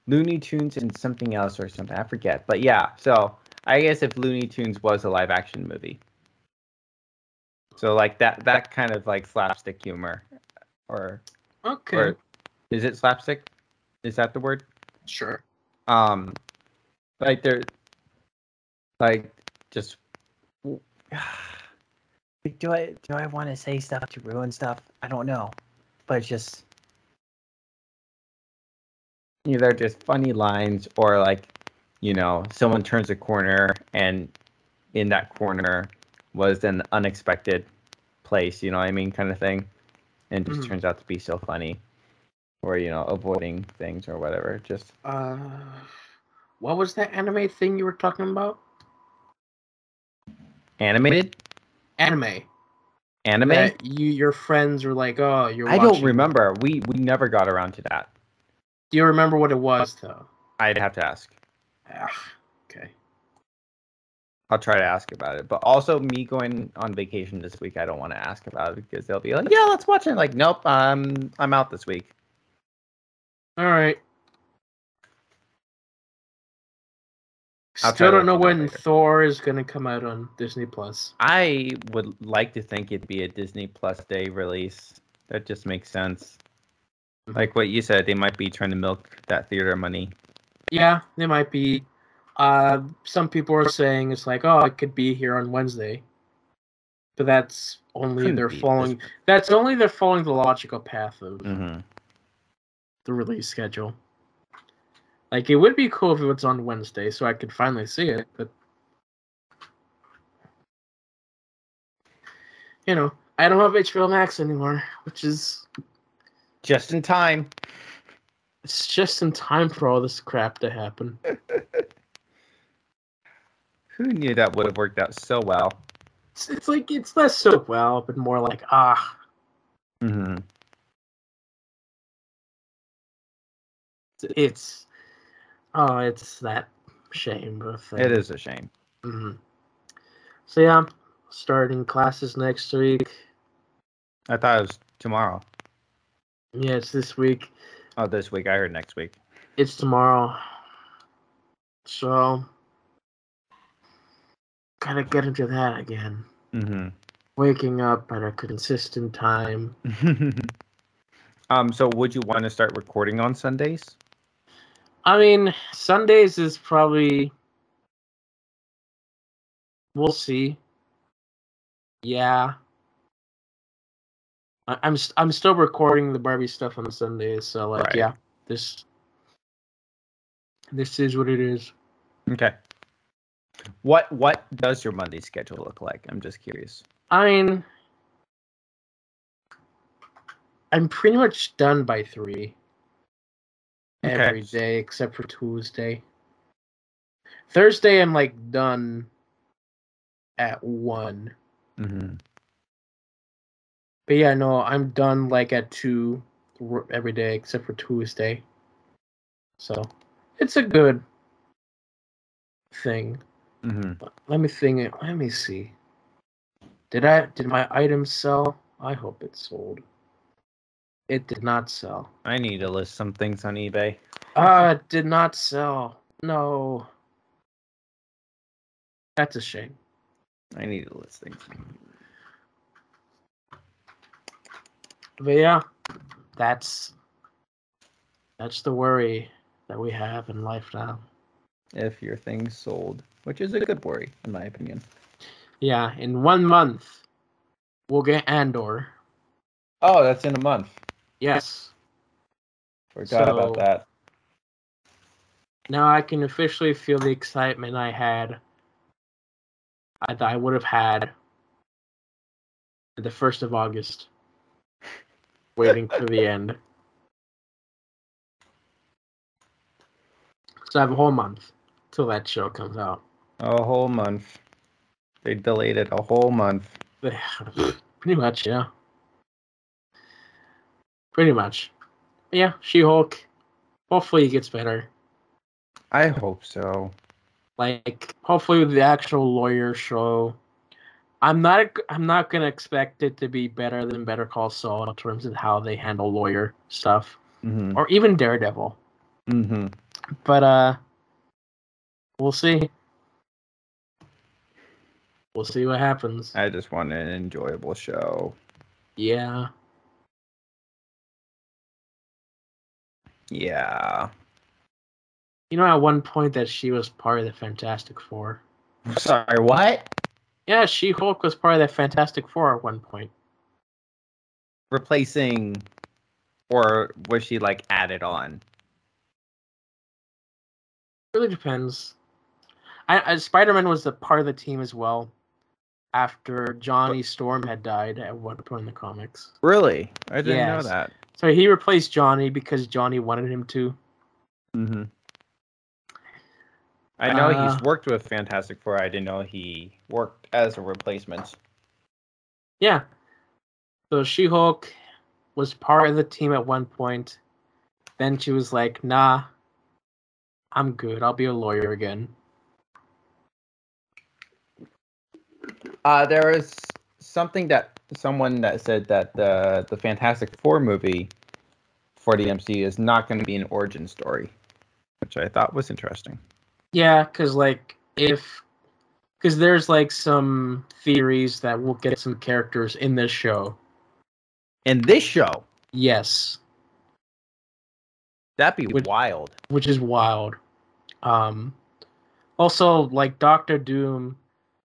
Looney Tunes and something else or something. I forget. But yeah, so I guess if Looney Tunes was a live-action movie. So, like, that kind of, like, slapstick humor. Or... Okay. Or, is it slapstick? Is that the word? Sure. Like, they're... Like, just... Do I want to say stuff to ruin stuff? I don't know. But it's just... Either just funny lines or, like, you know, someone turns a corner and in that corner was an unexpected place, you know what I mean, kind of thing. And just turns out to be so funny. Or, you know, avoiding things or whatever. Just what was that anime thing you were talking about? Animated? Anime? That your friends were like, oh, you're watching. I don't remember. We never got around to that. Do you remember what it was, though? I'd have to ask. Okay. I'll try to ask about it. But also, me going on vacation this week, I don't want to ask about it because they'll be like, yeah, let's watch it. Like, nope, I'm out this week. All right. Still don't know when Thor is going to come out on Disney+. I would like to think it'd be a Disney+ Day release. That just makes sense. Like what you said, they might be trying to milk that theater money. Yeah, they might be. Some people are saying it's like, oh, it could be here on Wednesday. But that's only they're following the logical path of the release schedule. Like, it would be cool if it was on Wednesday so I could finally see it, but you know, I don't have HBO Max anymore, which is just in time. It's just in time for all this crap to happen. Who knew that would have worked out so well? It's like, it's less so well, but more like, ah. It's that shame of thing. It is a shame. So yeah, I'm starting classes next week. I thought it was tomorrow. Yeah, it's this week. Oh, this week. I heard next week. It's tomorrow. So, gotta get into that again. Waking up at a consistent time. So, would you want to start recording on Sundays? I mean, Sundays is probably... We'll see. Yeah. I'm still recording the Barbie stuff on Sundays, so like right. Yeah, this is what it is. Okay. What does your Monday schedule look like? I'm just curious. I mean, I'm pretty much done by 3 every day except for Tuesday. Thursday, I'm like done at 1. Mm-hmm. But yeah, no, I'm done like at 2 every day except for Tuesday. So it's a good thing. Mm-hmm. Let me see. Did my item sell? I hope it sold. It did not sell. I need to list some things on eBay. It did not sell. No. That's a shame. I need to list things. But yeah, that's the worry that we have in life now. If your thing's sold, which is a good worry, in my opinion. Yeah, in 1 month, we'll get Andor. Oh, that's in a month. Yes. Forgot about that. Now I can officially feel the excitement I would have had the 1st of August, waiting for the end. So I have a whole month till that show comes out. A whole month. They delayed it a whole month. Pretty much, yeah. Pretty much. Yeah, She-Hulk. Hopefully it gets better. I hope so. Like, hopefully with the actual lawyer show. I'm not going to expect it to be better than Better Call Saul in terms of how they handle lawyer stuff. Mm-hmm. Or even Daredevil. Mm-hmm. But, we'll see. We'll see what happens. I just want an enjoyable show. Yeah. Yeah. You know, at one point that she was part of the Fantastic Four. Sorry, what? Yeah, She-Hulk was part of the Fantastic Four at one point. Replacing, or was she, like, added on? Really depends. Spider-Man was a part of the team as well. After Johnny Storm had died at one point in the comics. Really? I didn't know that. So he replaced Johnny because Johnny wanted him to. Mm-hmm. I know he's worked with Fantastic Four. I didn't know he worked as a replacement. Yeah. So She-Hulk was part of the team at one point. Then she was like, nah, I'm good. I'll be a lawyer again. There is something that someone that said that the Fantastic Four movie for the MCU is not going to be an origin story, which I thought was interesting. Yeah, because there's like some theories that we'll get some characters in this show. In this show? Yes. That'd be wild. Which is wild. Also, like Doctor Doom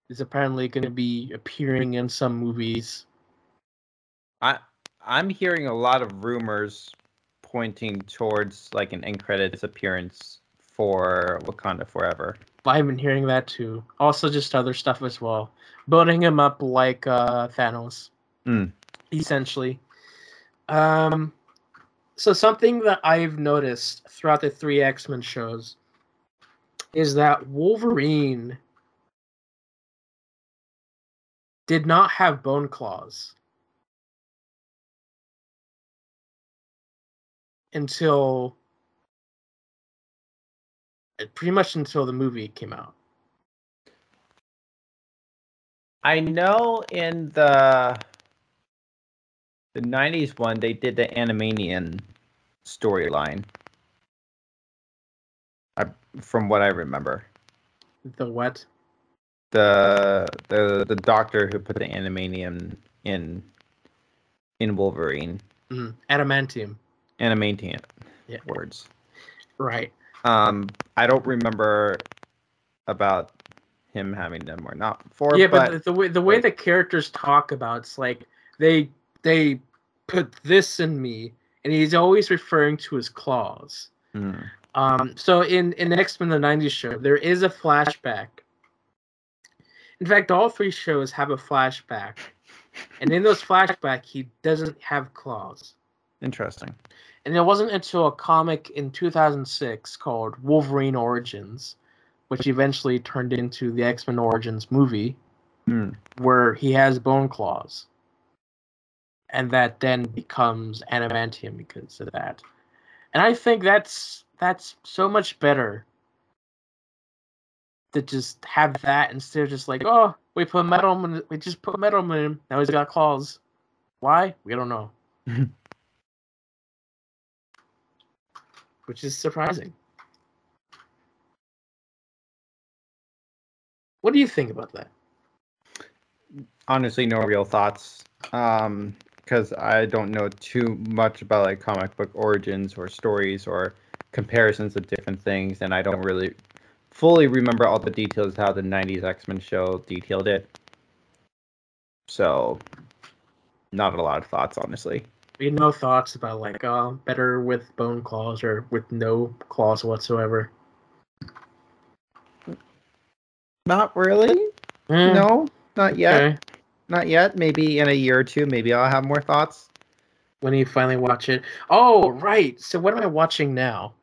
is apparently going to be appearing in some movies. I'm hearing a lot of rumors pointing towards like an end credits appearance for Wakanda Forever. I've been hearing that too. Also, just other stuff as well, building him up like Thanos, essentially. So something that I've noticed throughout the 3 X-Men shows is that Wolverine did not have bone claws until the movie came out. I know in the 90s one, they did the Animanian storyline, from what I remember. The what? The doctor who put the Animanium in Wolverine. Mm-hmm. Adamantium. Yeah. Words. Right. I don't remember about him having them or not before. Yeah, but the way the characters talk about, it's like they put this in me, and he's always referring to his claws. Mm. So in X-Men the 90s show, there is a flashback. In fact, all three shows have a flashback. And in those flashbacks, he doesn't have claws. Interesting. And it wasn't until a comic in 2006 called Wolverine Origins, which eventually turned into the X-Men Origins movie, where he has bone claws. And that then becomes adamantium because of that. And I think that's so much better to just have that instead of just like, oh, we just put metal in him. Now he's got claws. Why? We don't know. Which is surprising. What do you think about that? Honestly, no real thoughts. Because I don't know too much about like comic book origins or stories or comparisons of different things, and I don't really fully remember all the details of how the 90s X-Men show detailed it. So, not a lot of thoughts, honestly. We had no thoughts about like better with bone claws or with no claws whatsoever. Not really. No, not yet. Okay. Not yet. Maybe in a year or two, maybe I'll have more thoughts. When you finally watch it. Oh, right. So what am I watching now?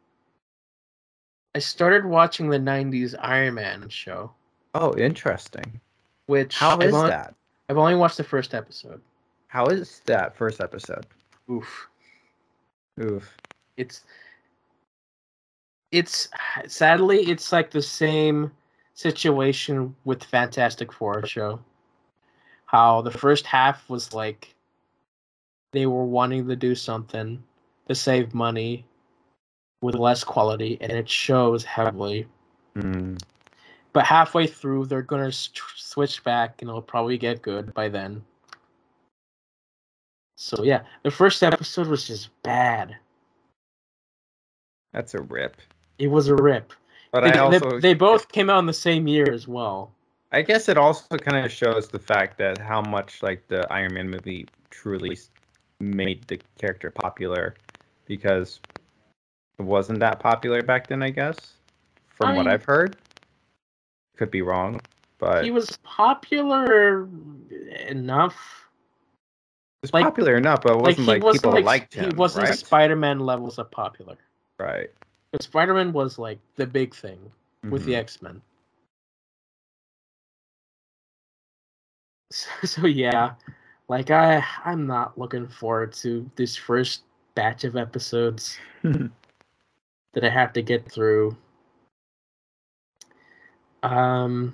I started watching the 90s Iron Man show. Oh, interesting. Which How is that? I've only watched the first episode. How is that first episode? Oof. It's sadly, it's like the same situation with Fantastic Four show. How the first half was like they were wanting to do something to save money with less quality, and it shows heavily. But halfway through, they're going to switch back, and it'll probably get good by then. So, yeah, the first episode was just bad. That's a rip. It was a rip. But they both came out in the same year as well. I guess it also kind of shows the fact that how much like the Iron Man movie truly made the character popular, because it wasn't that popular back then, I guess, from what I've heard. Could be wrong, but he was popular enough. It was like, popular enough, but it wasn't like people liked him. He wasn't right? Spider-Man levels of popular. Right. But Spider-Man was like the big thing with the X-Men. So yeah, like I'm not looking forward to this first batch of episodes that I have to get through. But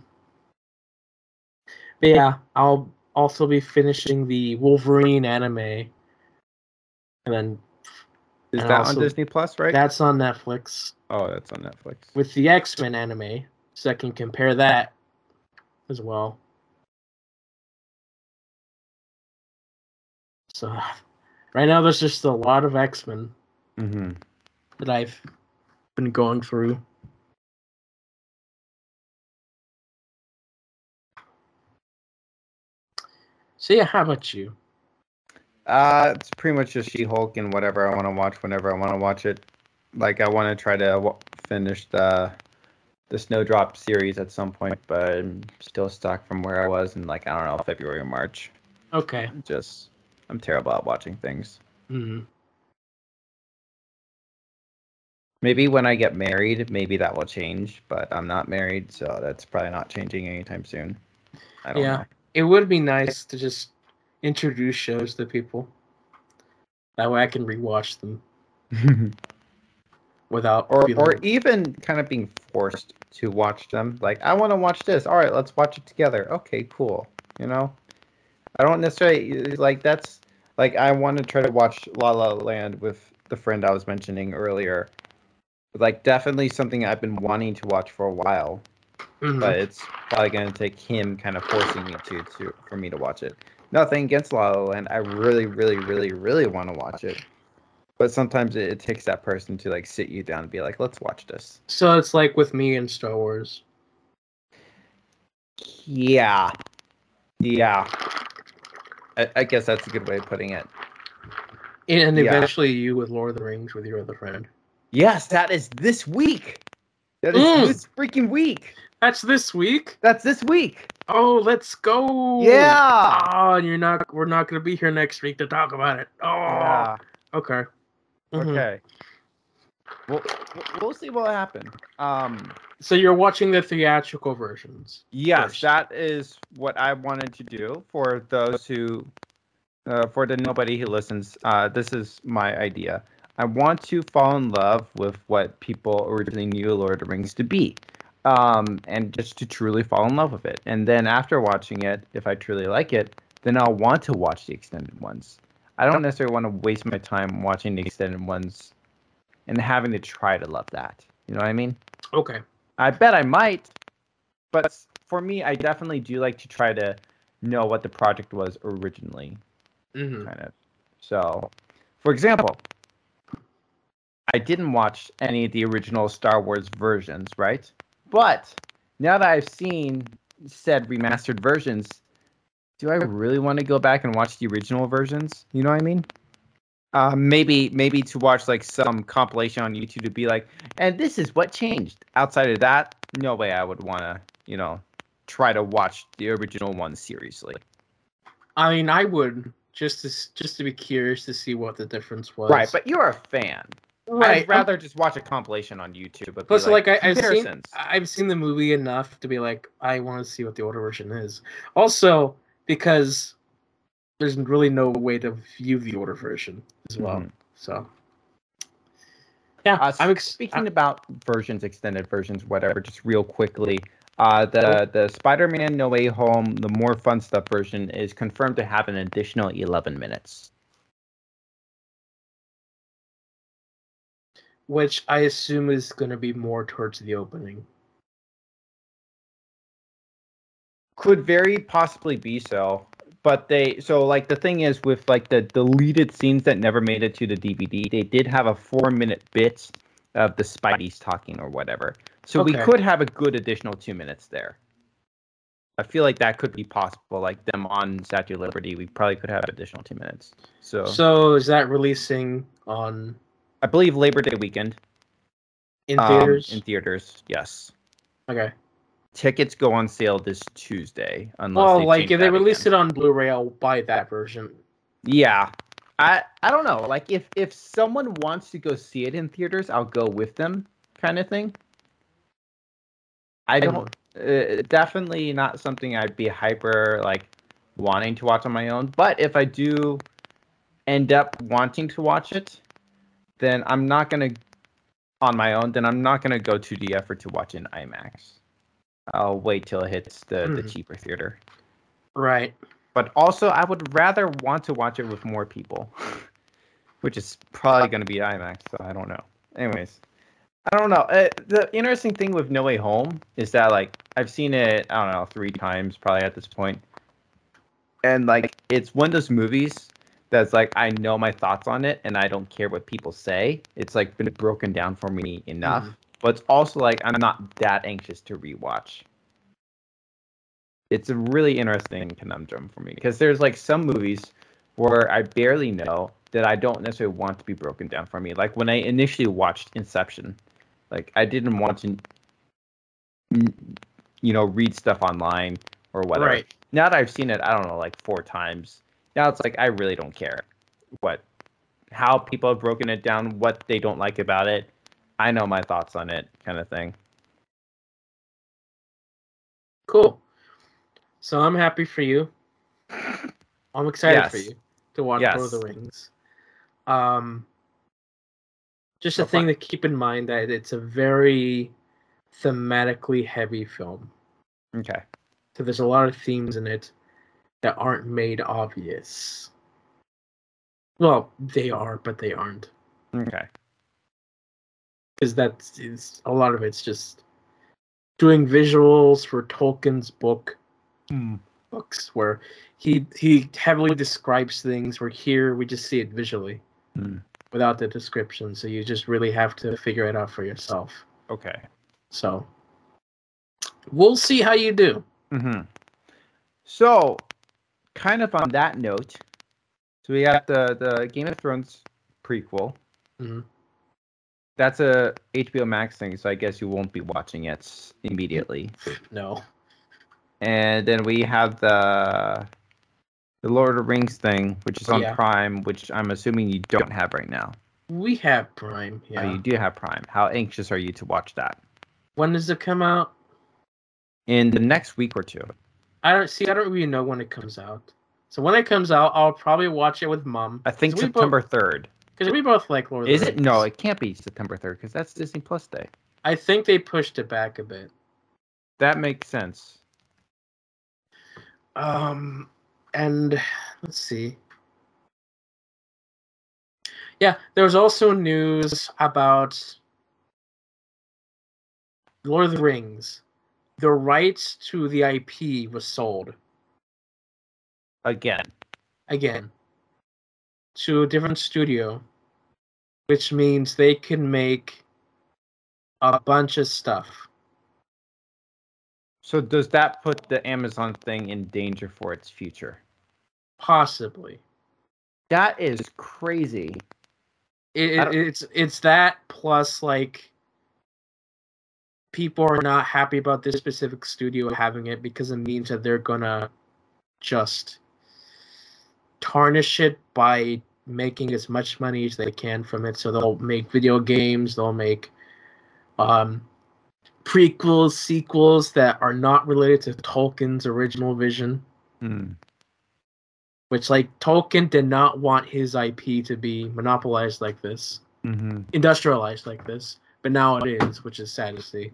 yeah, I'll also be finishing the Wolverine anime, and then is that on Disney Plus, right? That's on Netflix. Oh, that's on Netflix. With the X-Men anime, so I can compare that as well. So, right now, there's just a lot of X-Men that I've been going through. So, yeah, how about you? It's pretty much just She-Hulk and whatever I want to watch whenever I want to watch it. Like, I want to try to finish the Snowdrop series at some point, but I'm still stuck from where I was in, like, I don't know, February or March. Okay. Just... I'm terrible at watching things. Maybe when I get married, maybe that will change, but I'm not married, so that's probably not changing anytime soon. I don't know. It would be nice to just introduce shows to people. That way I can rewatch them. Without or even kind of being forced to watch them. Like, I want to watch this. All right, let's watch it together. Okay, cool. You know? I don't necessarily, like, that's, like, I want to try to watch La La Land with the friend I was mentioning earlier. Like, definitely something I've been wanting to watch for a while, but it's probably going to take him kind of forcing me for me to watch it. Nothing against La La Land. I really, really, really, really want to watch it. But sometimes it takes that person to, like, sit you down and be like, let's watch this. So it's like with me and Star Wars. Yeah. I guess that's a good way of putting it. And eventually you with Lord of the Rings with your other friend. Yes, that is this week. That is this freaking week. That's this week? That's this week. Oh, let's go. Yeah. Oh, and we're not going to be here next week to talk about it. Oh. Yeah. Okay. Mm-hmm. Okay. We'll see what happened. So you're watching the theatrical versions. Yes, first. That is what I wanted to do for those who, for the nobody who listens. This is my idea. I want to fall in love with what people originally knew Lord of the Rings to be, and just to truly fall in love with it. And then after watching it, if I truly like it, then I'll want to watch the extended ones. I don't necessarily want to waste my time watching the extended ones and having to try to love that. You know what I mean? Okay. I bet I might, but for me, I definitely do like to try to know what the project was originally. Mm-hmm. Kind of. So, for example, I didn't watch any of the original Star Wars versions, right? But now that I've seen said remastered versions, do I really want to go back and watch the original versions? You know what I mean? Maybe to watch like some compilation on YouTube to be like, and this is what changed. Outside of that, no way I would want to, you know, try to watch the original one seriously. I mean, I would just to be curious to see what the difference was. Right, but you're a fan. Right. I'd rather just watch a compilation on YouTube. But plus, like I've seen the movie enough to be like, I want to see what the older version is. Also, because there's really no way to view the older version as well. Mm-hmm. So, yeah. Speaking about versions, extended versions, whatever, just real quickly. The Spider-Man No Way Home, the more fun stuff version is confirmed to have an additional 11 minutes. Which I assume is going to be more towards the opening. Could very possibly be so. But like the thing is with like the deleted scenes that never made it to the DVD, they did have a 4-minute bit of the Spideys talking or whatever. So we could have a good additional 2 minutes there. I feel like that could be possible. Like them on Statue of Liberty, we probably could have additional 2 minutes. So is that releasing on? I believe Labor Day weekend. In theaters? In theaters, yes. Okay. Tickets go on sale this Tuesday. If they release it on Blu-ray, I'll buy that version. Yeah. I don't know. Like, if someone wants to go see it in theaters, I'll go with them kind of thing. I don't... definitely not something I'd be hyper, like, wanting to watch on my own. But if I do end up wanting to watch it, then I'm not going to... On my own, then I'm not going to go to the effort to watch in IMAX. I'll wait till it hits the cheaper theater. Right. But also, I would rather want to watch it with more people, which is probably going to be IMAX, so I don't know. Anyways, I don't know. The interesting thing with No Way Home is that, like, I've seen it, I don't know, 3 times probably at this point. And, like, it's one of those movies that's, like, I know my thoughts on it, and I don't care what people say. It's, like, been broken down for me enough. Mm-hmm. But it's also like I'm not that anxious to rewatch. It's a really interesting conundrum for me because there's like some movies where I barely know that I don't necessarily want to be broken down for me. Like when I initially watched Inception, like I didn't want to, you know, read stuff online or whatever. Right. Now that I've seen it, I don't know, like 4 times. Now it's like I really don't care how people have broken it down, what they don't like about it. I know my thoughts on it, kind of thing. Cool. So I'm happy for you. I'm excited for you to watch Lord of the Rings. Just a thing to keep in mind that it's a very thematically heavy film. Okay. So there's a lot of themes in it that aren't made obvious. Well, they are, but they aren't. Okay. Because a lot of it's just doing visuals for Tolkien's books where he heavily describes things. Where here we just see it visually without the description, so you just really have to figure it out for yourself. Okay, so we'll see how you do. Mm-hmm. So, kind of on that note, So we got the Game of Thrones prequel. Mm-hmm. That's a HBO Max thing, so I guess you won't be watching it immediately. No. And then we have the Lord of the Rings thing, which is on Prime, which I'm assuming you don't have right now. We have Prime, yeah. Oh, you do have Prime. How anxious are you to watch that? When does it come out? In the next week or two. I don't really know when it comes out. So when it comes out, I'll probably watch it with Mom. I think September 3rd. Because we both like Lord of the Rings. Is it? No, it can't be September 3rd, because that's Disney Plus Day. I think they pushed it back a bit. That makes sense. And let's see. Yeah, there was also news about Lord of the Rings. The rights to the IP was sold. Again. To a different studio. Which means they can make a bunch of stuff. So does that put the Amazon thing in danger for its future? Possibly. That is crazy. It's that plus like people are not happy about this specific studio having it because it means that they're gonna just tarnish it by making as much money as they can from it. So they'll make video games, they'll make prequels, sequels that are not related to Tolkien's original vision. Mm. Which, like, Tolkien did not want his IP to be monopolized like this. Mm-hmm. Industrialized like this. But now it is, which is sad to see.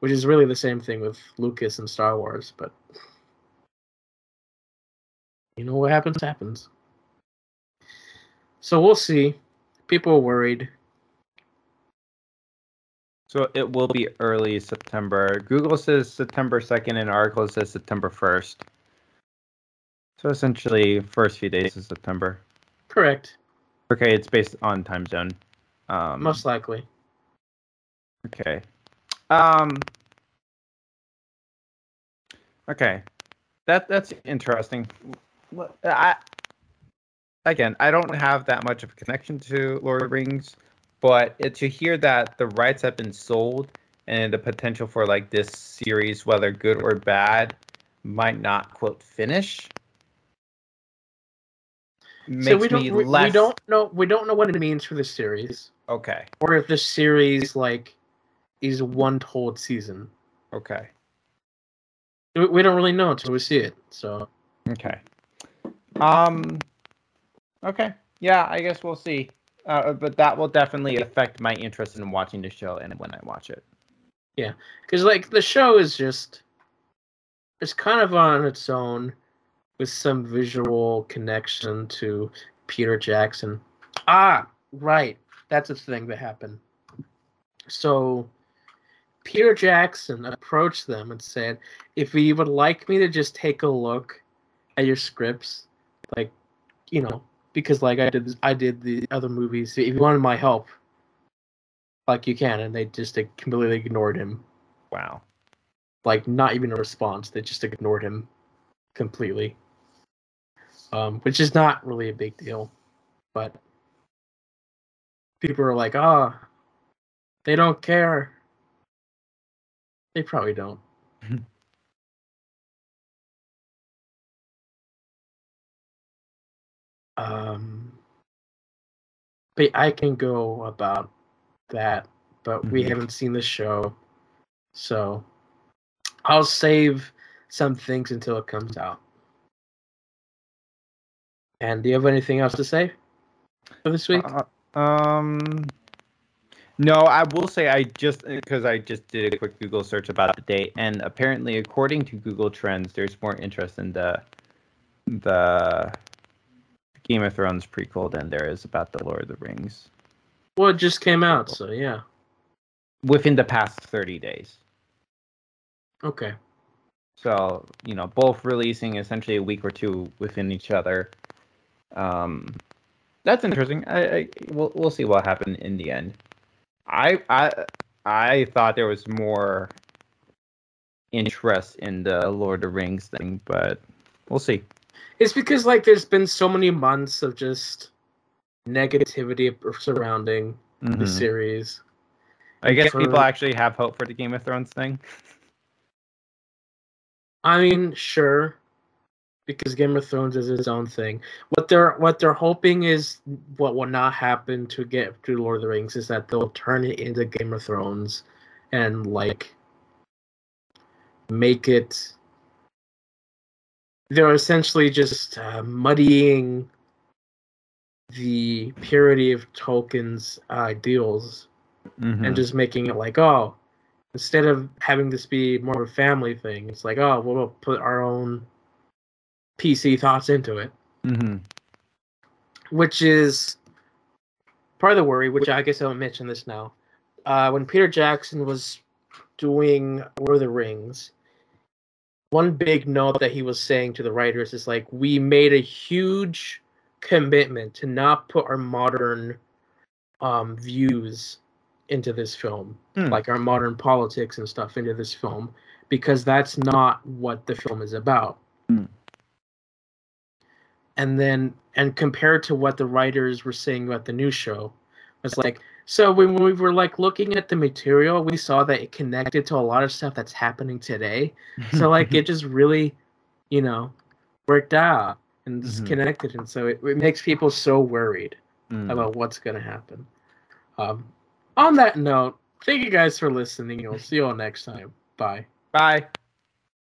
Which is really the same thing with Lucas and Star Wars, but... You know what happens, happens. So we'll see. People are worried. So it will be early September. Google says September 2nd, and Oracle says September 1st. So essentially, first few days of September. Correct. Okay, it's based on time zone. Most likely. Okay. Okay. That's interesting. I don't have that much of a connection to Lord of the Rings, but to hear that the rights have been sold and the potential for like this series, whether good or bad, might not quote finish. So we don't know what it means for the series. Okay. Or if the series like is one whole season. Okay. We don't really know until we see it. So. Okay. Okay. Yeah, I guess we'll see. But that will definitely affect my interest in watching the show and when I watch it. Yeah, because like the show is just, it's kind of on its own. With some visual connection to Peter Jackson. Ah, right. That's a thing that happened. So Peter Jackson approached them and said, if you would like me to just take a look at your scripts, like, you know, because like I did the other movies. If you wanted my help, like you can. And they just completely ignored him. Wow. Like not even a response. They just ignored him completely. Which is not really a big deal, but people are like, they don't care. They probably don't. But I can go about that, but mm-hmm. We haven't seen the show, so I'll save some things until it comes out. And do you have anything else to say for this week? No, I will say I just did a quick Google search about the date, and apparently, according to Google Trends, there's more interest in the Game of Thrones prequel than there is about the Lord of the Rings. Well, it just came out, so yeah. Within the past 30 days. Okay. So, you know, both releasing essentially a week or two within each other. That's interesting. We'll see what happened in the end. I thought there was more interest in the Lord of the Rings thing, but we'll see. It's because, like, there's been so many months of just negativity surrounding the series. I guess people actually have hope for the Game of Thrones thing. I mean, sure, because Game of Thrones is its own thing. What they're hoping is what will not happen to get to Lord of the Rings is that they'll turn it into Game of Thrones and, like, make it. They're essentially just muddying the purity of Tolkien's ideals and just making it like, oh, instead of having this be more of a family thing, it's like, oh, we'll put our own PC thoughts into it. Which is part of the worry, which I guess I will mention this now. When Peter Jackson was doing Lord of the Rings, one big note that he was saying to the writers is, like, we made a huge commitment to not put our modern views into this film, like our modern politics and stuff into this film, because that's not what the film is about. And compared to what the writers were saying about the new show, it's like, so when we were, like, looking at the material, we saw that it connected to a lot of stuff that's happening today. So, like, it just really, you know, worked out and just connected. And so it makes people so worried about what's going to happen. On that note, thank you guys for listening. We'll see you all next time. Bye. Bye.